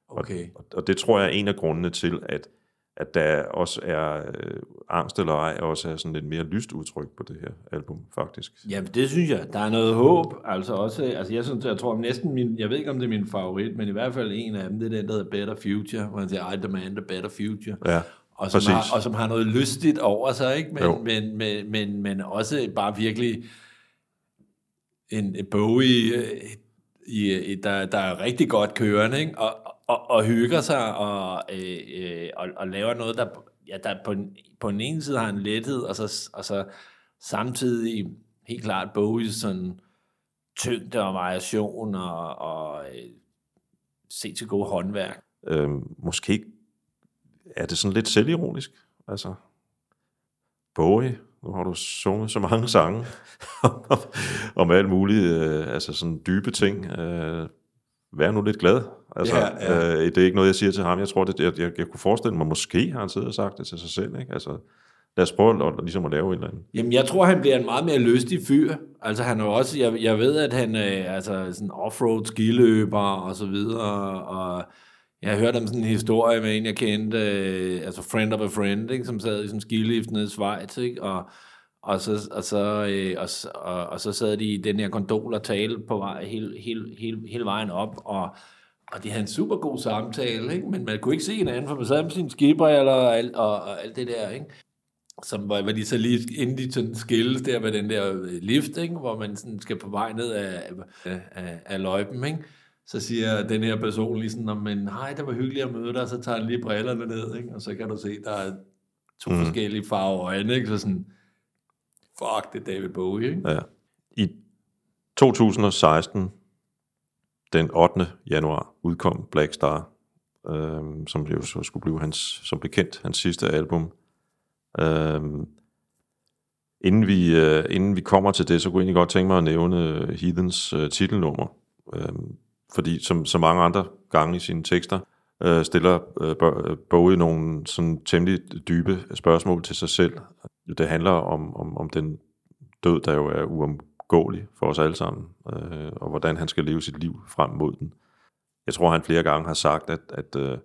Okay. Og, og det tror jeg er en af grundene til, at, at der også er øh, angst eller ej, også er sådan lidt mere lyst udtryk på det her album, faktisk. Jamen, det synes jeg. Der er noget håb. Altså også, altså jeg synes, jeg tror næsten min, jeg ved ikke om det er min favorit, men i hvert fald en af dem, det er den, der hedder Better Future, hvor han siger, I demand a better future. Ja. Og som, har, og som har noget lystigt over sig, ikke? Men, men, men, men, men også bare virkelig en, en Bowie, i, der, der er rigtig godt kørende, ikke? Og, og, og hygger sig, og, øh, øh, og, og laver noget, der, ja, der på, en, på den ene side har en lethed, og så, og så samtidig helt klart Bowies sådan tyngde og variation, og, og øh, se til gode håndværk. Øhm, måske ikke. Er det sådan lidt selvironisk? Altså, Bowie, nu har du sunget så mange sange om alt muligt, øh, altså sådan dybe ting. Øh, vær nu lidt glad. Altså, ja, ja. Øh, det er ikke noget, jeg siger til ham. Jeg tror, det, jeg, jeg, jeg kunne forestille mig, måske har han siddet og sagt det til sig selv, ikke? Altså, lad os prøve og, ligesom at lave en eller anden. Jamen, jeg tror, han bliver en meget mere lystig fyr. Altså, han er også, jeg, jeg ved, at han er altså, sådan offroad skiløber og så videre, og jeg hørte om sådan en historie med en, jeg kendte, øh, altså friend of a friend, ikke, som sad i sådan en skilift nede i Schweiz, ikke, og, og, så, og, så, øh, og, og, og så sad de i den her gondol og talte på vej, hele, hele, hele, hele vejen op, og, og de havde en super god samtale, ikke, men man kunne ikke se hinanden, for man sad med sin skipper eller, og, og, og alt det der, ikke, som var de så lige, inden de sådan skilles der med den der lift, ikke, hvor man sådan skal på vej ned af, af, af, af løjpen, ikke. Så siger den her person lige sådan, men hej, det var hyggeligt at møde dig, så tager han lige brillerne ned, ikke? Og så kan du se, der er to mm. forskellige farver øjne, ikke? Så sådan, fuck, det er David Bowie, ikke? Ja. I to tusind og seksten, den ottende januar, udkom Black Star, øhm, som blev, så skulle blive hans, som bekendt, hans sidste album. Øhm, inden, vi, øh, inden vi kommer til det, så kunne jeg egentlig godt tænke mig at nævne Heathens øh, titelnummer, øhm, fordi som så mange andre gange i sine tekster, øh, stiller øh, Bowie nogle sådan temmelig dybe spørgsmål til sig selv. Det handler om, om, om den død, der jo er uomgåelig for os alle sammen, øh, og hvordan han skal leve sit liv frem mod den. Jeg tror, han flere gange har sagt, at, at, øh,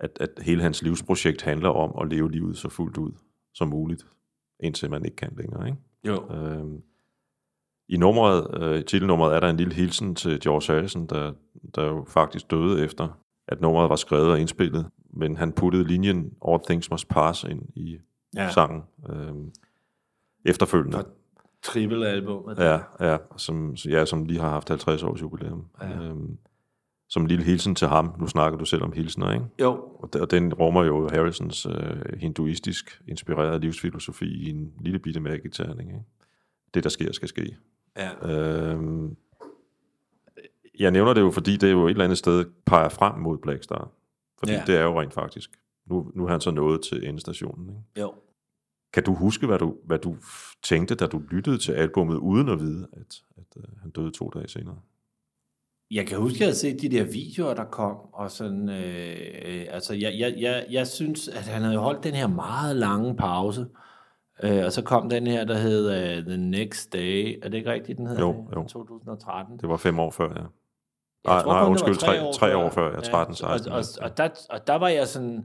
at, at hele hans livsprojekt handler om at leve livet så fuldt ud som muligt, indtil man ikke kan længere, ikke? Jo. Øh, I nummeret, øh, titelnummeret er der en lille hilsen til George Harrison, der, der jo faktisk døde efter, at nummeret var skrevet og indspillet. Men han puttede linjen All Things Must Pass ind i ja. sangen øh, efterfølgende. For triple-albumet. Ja, ja, som, ja, som lige har haft halvtreds års jubilæum. Ja. Øh, som en lille hilsen til ham. Nu snakker du selv om hilsener, ikke? Jo. Og, og den rummer jo Harrisons øh, hinduistisk inspirerede livsfilosofi i en lille bitte mærketerning, ikke? Det, der sker, skal ske. Ja. Øhm, jeg nævner det jo, fordi det jo et eller andet sted peger frem mod Black Star. Fordi ja. det er jo rent faktisk. Nu, nu har han så nået til endestationen, ikke? Jo. Kan du huske, hvad du, hvad du tænkte, da du lyttede til albummet, uden at vide, at, at, at han døde to dage senere? Jeg kan huske, at jeg havde set de der videoer, der kom, og sådan, øh, øh, altså, jeg, jeg, jeg, jeg synes, at han havde holdt den her meget lange pause. Uh, og så kom den her, der hed uh, The Next Day. Er det ikke rigtigt, den hedder? Jo, jo. to tusind og tretten. Det var fem år før, ja. Jeg tror, nej, nej, undskyld, tre, tre, tre år før, ja, tretten seksten. Og, og, og, der, og der var jeg sådan,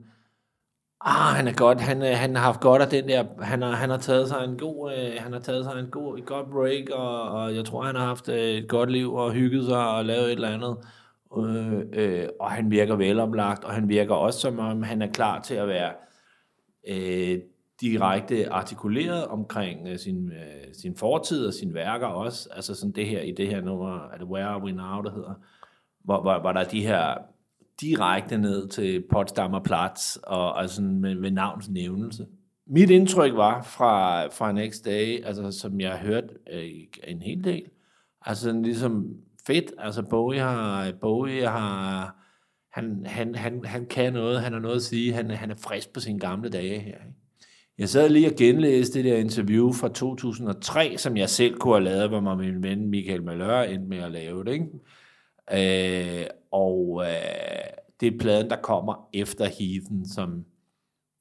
ah, han er godt, han, han har haft godt af den der, han har, han har taget sig en god, øh, han har taget sig en god, et godt break, og, og jeg tror, han har haft et godt liv, og hygget sig, og lavet et eller andet. Øh, øh, og han virker veloplagt, og han virker også, som om han er klar til at være Øh, direkte artikuleret omkring uh, sin, uh, sin fortid og sine værker også, altså sådan det her, i det her nummer, at Where Are We Now, der hedder, hvor, hvor, hvor der er de her direkte ned til Potsdamer Platz, og, og sådan med, med navns nævnelse. Mit indtryk var fra, fra Next Day, altså som jeg hørte øh, en hel del, altså sådan ligesom fedt, altså Bowie har, Bowie har han, han, han, han kan noget, han har noget at sige, han, han er frisk på sine gamle dage her, ikke? Jeg sad lige og genlæste det der interview fra to tusind og tre, som jeg selv kunne have lavet, hvor min ven Michael Malheur endte med at lave det, ikke? Øh, og øh, det er pladen, der kommer efter Heathen, som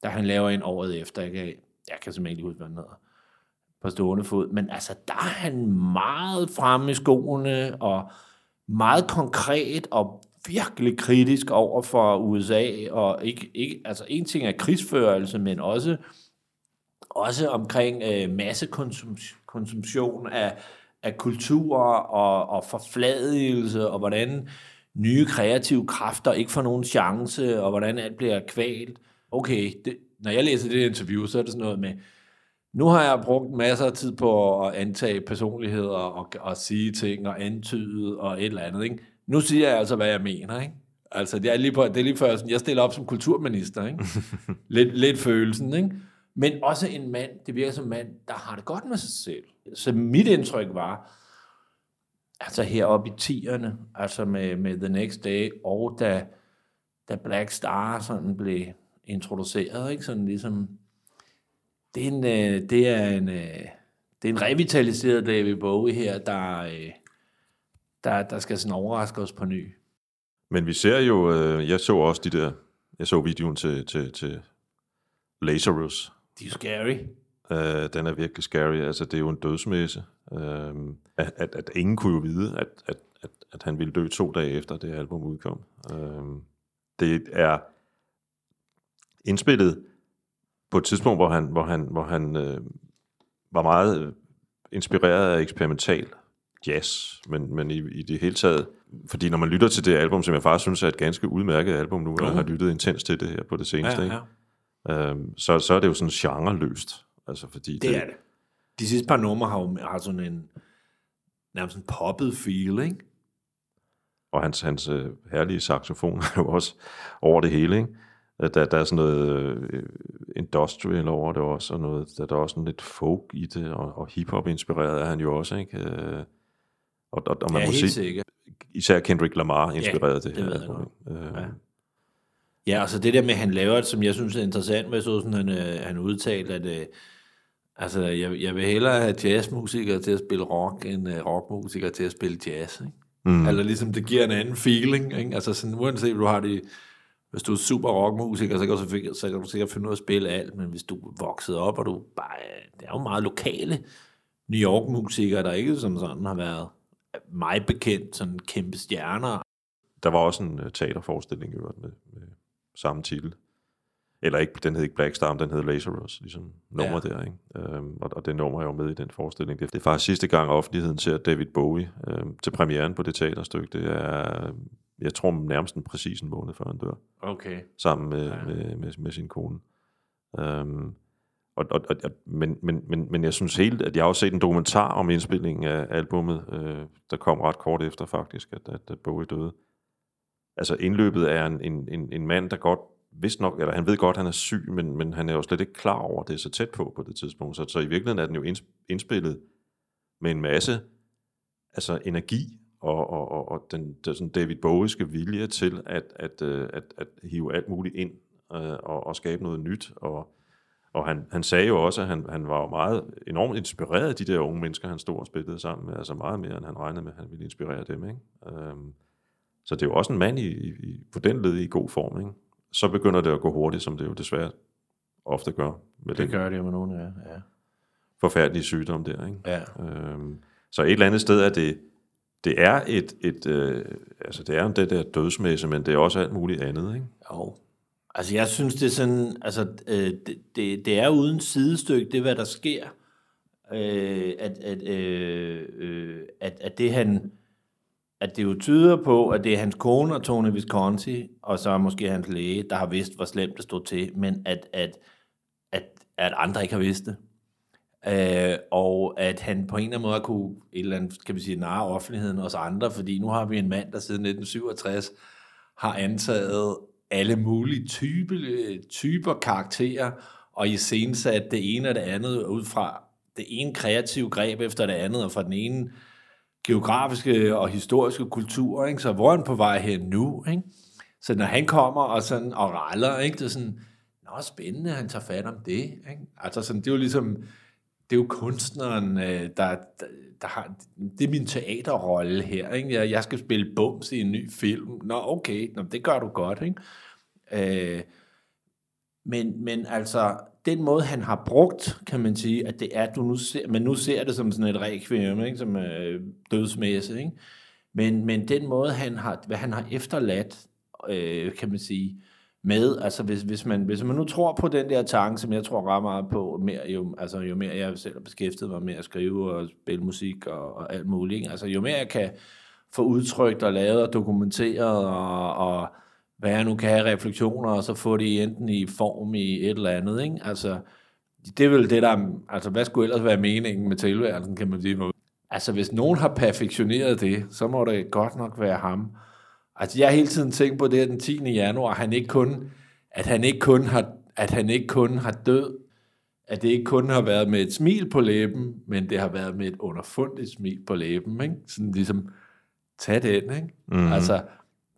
der han laver en året efter. Jeg kan, jeg kan simpelthen ikke huske, hvad han hedder på stående fod. Men altså, der er han meget fremme i skoene, og meget konkret, og virkelig kritisk over for U S A, og ikke, ikke, altså en ting er krigsførelse, men også, også omkring øh, massekonsumtion af, af kulturer og, og forfladigelse, og hvordan nye kreative kræfter ikke får nogen chance, og hvordan alt bliver kvalt. Okay, det, når jeg læser det interview, så er det sådan noget med, nu har jeg brugt masser af tid på at antage personligheder og, og sige ting og antyde og et eller andet, ikke? Nu siger jeg altså, hvad jeg mener, ikke? Altså, det er lige, på, det er lige før, sådan, jeg stiller op som kulturminister, ikke? Lidt, lidt følelsen, ikke? Men også en mand, det virker som en mand, der har det godt med sig selv. Så mit indtryk var, altså heroppe i tierne, altså med, med The Next Day, og da, da Black Star sådan blev introduceret, ikke? Sådan ligesom, det er en, det er en, det er en revitaliseret David Bowie her, der... Der, der skal sådan overraske os på ny. Men vi ser jo, øh, jeg så også de der, jeg så videoen til, til, til Lazarus. Det er jo scary. Øh, den er virkelig scary, altså det er jo en dødsmesse. Øh, at, at, at ingen kunne jo vide, at, at, at, at han ville dø to dage efter, det album udkom. Øh, det er indspillet på et tidspunkt, hvor han, hvor han, hvor han øh, var meget inspireret af eksperimental jazz, men, men i, i det hele taget, fordi når man lytter til det album, som jeg faktisk synes er et ganske udmærket album nu, og jeg har lyttet intens til det her på det seneste, ja, ja. Øhm, så, så er det jo sådan genreløst. Altså, fordi det, det er det. De sidste par numre har jo har sådan en nærmest en poppet feeling. Og hans, hans øh, herlige saxofon er jo også over det hele, ikke? Der, der er sådan noget øh, industrial over det også, og noget, der, der er også sådan lidt folk i det, og, og hiphop inspireret er han jo også, ikke? Øh, og, og, og man ja, må sige, især Kendrick Lamar inspireret ja, det, det her album. Øh. Ja. ja, altså det der med, han laver, som jeg synes er interessant, med sådan, han, øh, han udtalte, at øh, altså, jeg, jeg vil hellere have jazzmusikere til at spille rock, end øh, rockmusikere til at spille jazz, ikke? Mm. Eller ligesom, det giver en anden feeling, ikke? Altså sådan, uanset du har det. Hvis du er super rockmusiker, så kan du, så kan du sikkert finde ud af at spille alt, men hvis du voksede op, og du bare... Det er jo meget lokale New York-musikere, der ikke som sådan har været meget bekendt, sådan kæmpe stjerner. Der var også en uh, teaterforestilling med, med, med samme titel. Eller ikke, den hed ikke Black Star, den hed Lazarus, ligesom nummer ja. Der, ikke? Øhm, og, og det nummer er jo med i den forestilling. Det, det er faktisk sidste gang offentligheden ser David Bowie øhm, til premieren på det teaterstykke. Det er... Jeg tror nærmest en præcis en måned før han dør. Okay. Sammen med, ja. med, med, med sin kone. Um, og, og, og, men, men, men, men jeg synes helt, at jeg har også set en dokumentar om indspillingen af albummet, øh, der kom ret kort efter faktisk, at, at, at Bowie døde. Altså indløbet er en, en, en, en mand, der godt vidste nok, eller han ved godt, at han er syg, men, men han er jo slet ikke klar over, det er så tæt på på det tidspunkt. Så, så i virkeligheden er den jo indspillet med en masse altså energi, og, og, og, og den, den sådan David Bowieske vilje til at, at, at, at hive alt muligt ind øh, og, og skabe noget nyt. Og, og han, han sagde jo også, at han, han var jo meget enormt inspireret af de der unge mennesker, han stod og spillede sammen med, altså meget mere, end han regnede med, at han ville inspirere dem. Ikke? Øhm, så det er jo også en mand i, i, på den led i god form. Ikke? Så begynder det at gå hurtigt, som det jo desværre ofte gør. Med det den gør det jo med nogen, ja. ja. Forfærdelige sygdomme der. Ikke? Ja. Øhm, så et eller andet sted er det... Det er et, et øh, altså det er jo det der dødsmæsse, men det er også alt muligt andet, ikke? Jo. Altså jeg synes det er sådan, altså øh, det, det, det er uden sidestykke, det hvad der sker, øh, at at, øh, øh, at at det han, at det jo tyder på, at det er hans kone og Tony Visconti og så måske hans læge, der har vidst hvor slemt det stod til, men at at at at andre ikke har vidst det. Øh, og at han på en eller anden måde kunne et eller andet, kan vi sige, narre offentligheden og os andre, fordi nu har vi en mand, der siden nitten syvogtres har antaget alle mulige type, typer karakterer og iscenesat det ene og det andet ud fra det ene kreative greb efter det andet og fra den ene geografiske og historiske kultur, ikke? Så hvor er han på vej hen nu, ikke? Så når han kommer og, sådan, og raller, ikke? Det er sådan, nå spændende, han tager fat om det, ikke? Altså sådan, det er jo ligesom det er jo kunstneren, der, der, der har... Det er min teaterrolle her, ikke? Jeg, jeg skal spille bums i en ny film. Nå, okay, nå, det gør du godt, ikke? Øh, men, men altså, den måde, han har brugt, kan man sige, at det er, du nu ser... Men nu ser det som sådan et requiem, ikke? Som øh, dødsmæsse, ikke? Men, men den måde, han har, hvad han har efterladt, øh, kan man sige, med, altså hvis, hvis, man, hvis man nu tror på den der tanke, som jeg tror ret meget på, mere, jo, altså jo mere jeg selv har beskæftiget mig med at skrive og spille musik og, og alt muligt, ikke? Altså jo mere jeg kan få udtrykt og lavet og dokumenteret og, og hvad jeg nu kan have refleksioner, og så få det enten i form i et eller andet, ikke? Altså det er vel det der, altså hvad skulle ellers være meningen med tilværelsen, kan man sige. Altså hvis nogen har perfektioneret det, så må det godt nok være ham. Altså, jeg har hele tiden tænkt på det her den tiende januar, han ikke kun, at han ikke kun har, at han ikke kun har død, at det ikke kun har været med et smil på læben, men det har været med et underfundigt smil på læben, ikke? Sådan ligesom, tag det ind, ikke? Mm-hmm. Altså,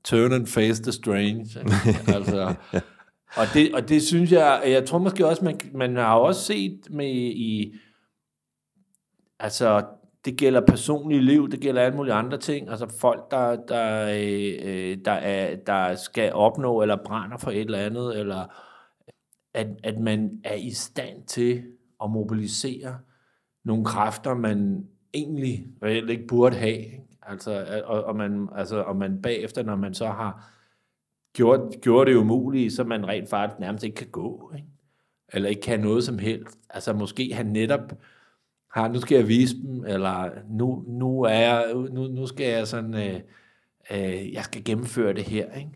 turn and face the strange, ikke? Altså, og, det, og det synes jeg, jeg tror måske også, man, man har også set med i, altså, det gælder personlige liv, det gælder alle mulige andre ting. Altså folk, der, der, øh, der, er, der skal opnå, eller brænder for et eller andet, eller at, at man er i stand til at mobilisere nogle kræfter, man egentlig reelt ikke burde have. Ikke? Altså, og, og, man, altså, og man bagefter, når man så har gjort, gjort det umuligt, så man rent faktisk nærmest ikke kan gå, ikke? Eller ikke kan noget som helst. Altså måske han netop... Har, nu skal jeg vise dem, eller nu, nu, er jeg, nu, nu skal jeg sådan, øh, øh, jeg skal gennemføre det her, ikke?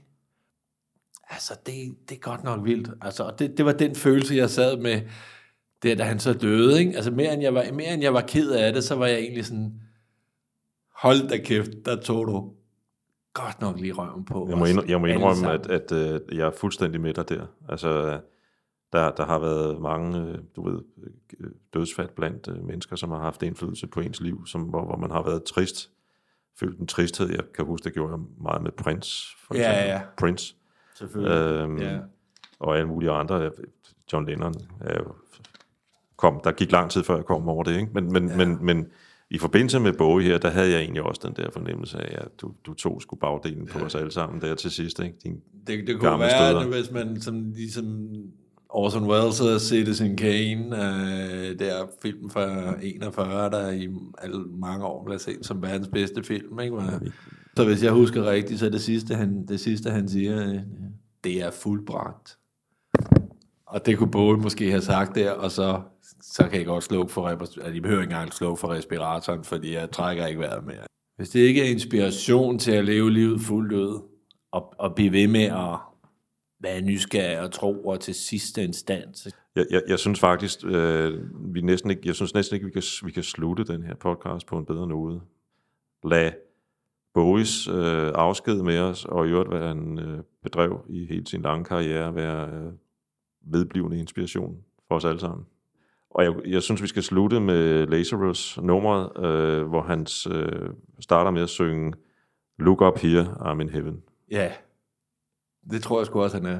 Altså, det, det er godt nok vildt. Altså, det, det var den følelse, jeg sad med, det, da han så døde, ikke? Altså, mere end, jeg var, mere end jeg var ked af det, så var jeg egentlig sådan, hold da kæft, der tog du godt nok lige røven på. Jeg må, ind, jeg må indrømme, at, at, at jeg er fuldstændig med dig der. Altså... Der, der har været mange du ved, dødsfald blandt mennesker, som har haft indflydelse på ens liv, som, hvor, hvor man har været trist, følt en tristhed. Jeg kan huske, det gjorde jeg meget med Prince, for eksempel. Ja, ja. Prince. Selvfølgelig, øhm, ja. Og alle mulige andre. John Lennon er jo, kom, der gik lang tid, før jeg kom over det, ikke? Men, men, ja. men, men i forbindelse med Bowie her, der havde jeg egentlig også den der fornemmelse af, at du, du tog sgu bagdelen på os alle sammen der til sidst, ikke? Din det, det kunne være, at, hvis man som, ligesom... Orson Welles og Citizen Kane, øh, der film fra enogfyrre, der i alle, mange år blev set som verdens bedste film, ikke? Så hvis jeg husker rigtigt, så er det sidste, han, det sidste, han siger, øh, det er fuldbragt. Og det kunne Bowie måske have sagt der, og så, så kan jeg godt slukke for, altså, jeg behøver ikke engang slukke for respiratoren, fordi jeg trækker ikke vejret mere. Hvis det ikke er inspiration til at leve livet fuldt ud, og, og blive ved med at hvad er nysgerrig og tro og til sidste instans. Jeg, jeg, jeg synes faktisk, øh, vi næsten ikke, jeg synes næsten ikke, vi kan, vi kan slutte den her podcast på en bedre note. Lad Bowies øh, afsked med os, og i øvrigt, hvad han øh, bedrev i hele sin lange karriere, være øh, vedblivende inspiration for os alle sammen. Og jeg, jeg synes, vi skal slutte med Lazarus nummeret, øh, hvor han øh, starter med at synge Look Up Here, I'm in Heaven. Ja. Yeah. Det tror jeg sgu også, han er.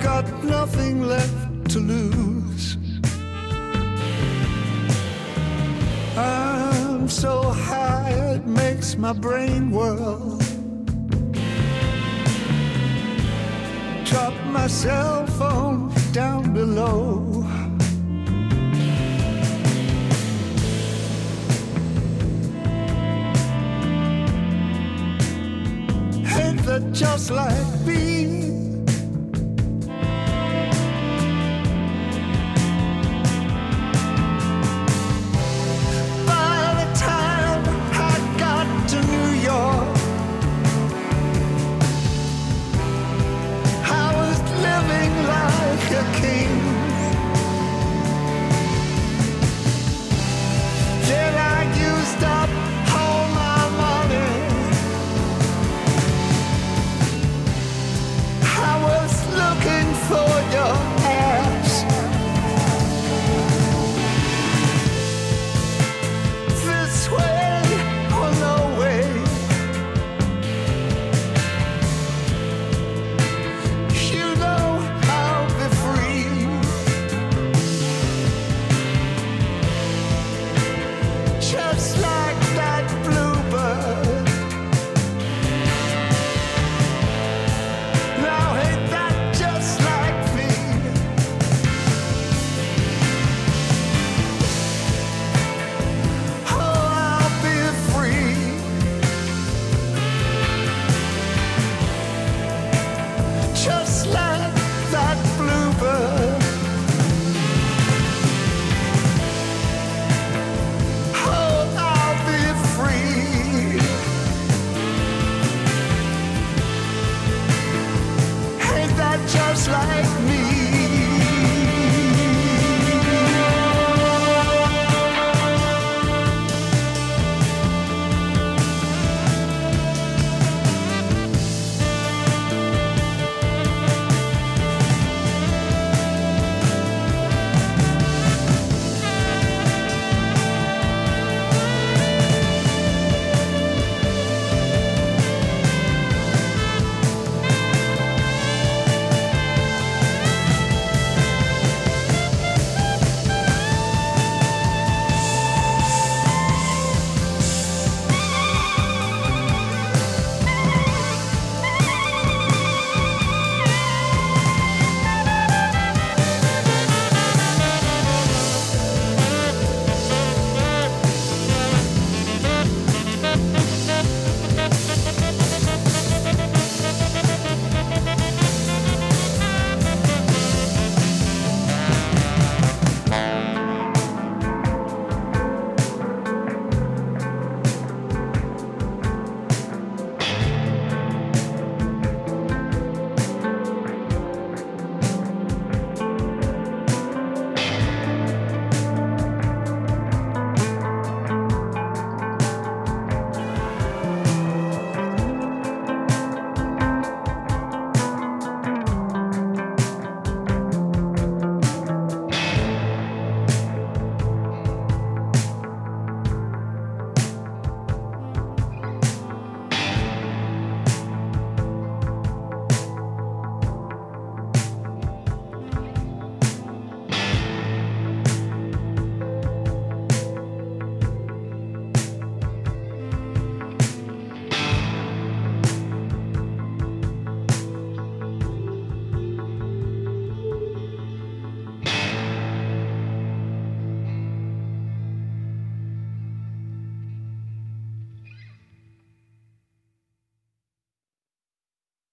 I've got nothing left to lose. I'm so high it makes my brain whirl. Drop my cell phone down below. Hate that just like me.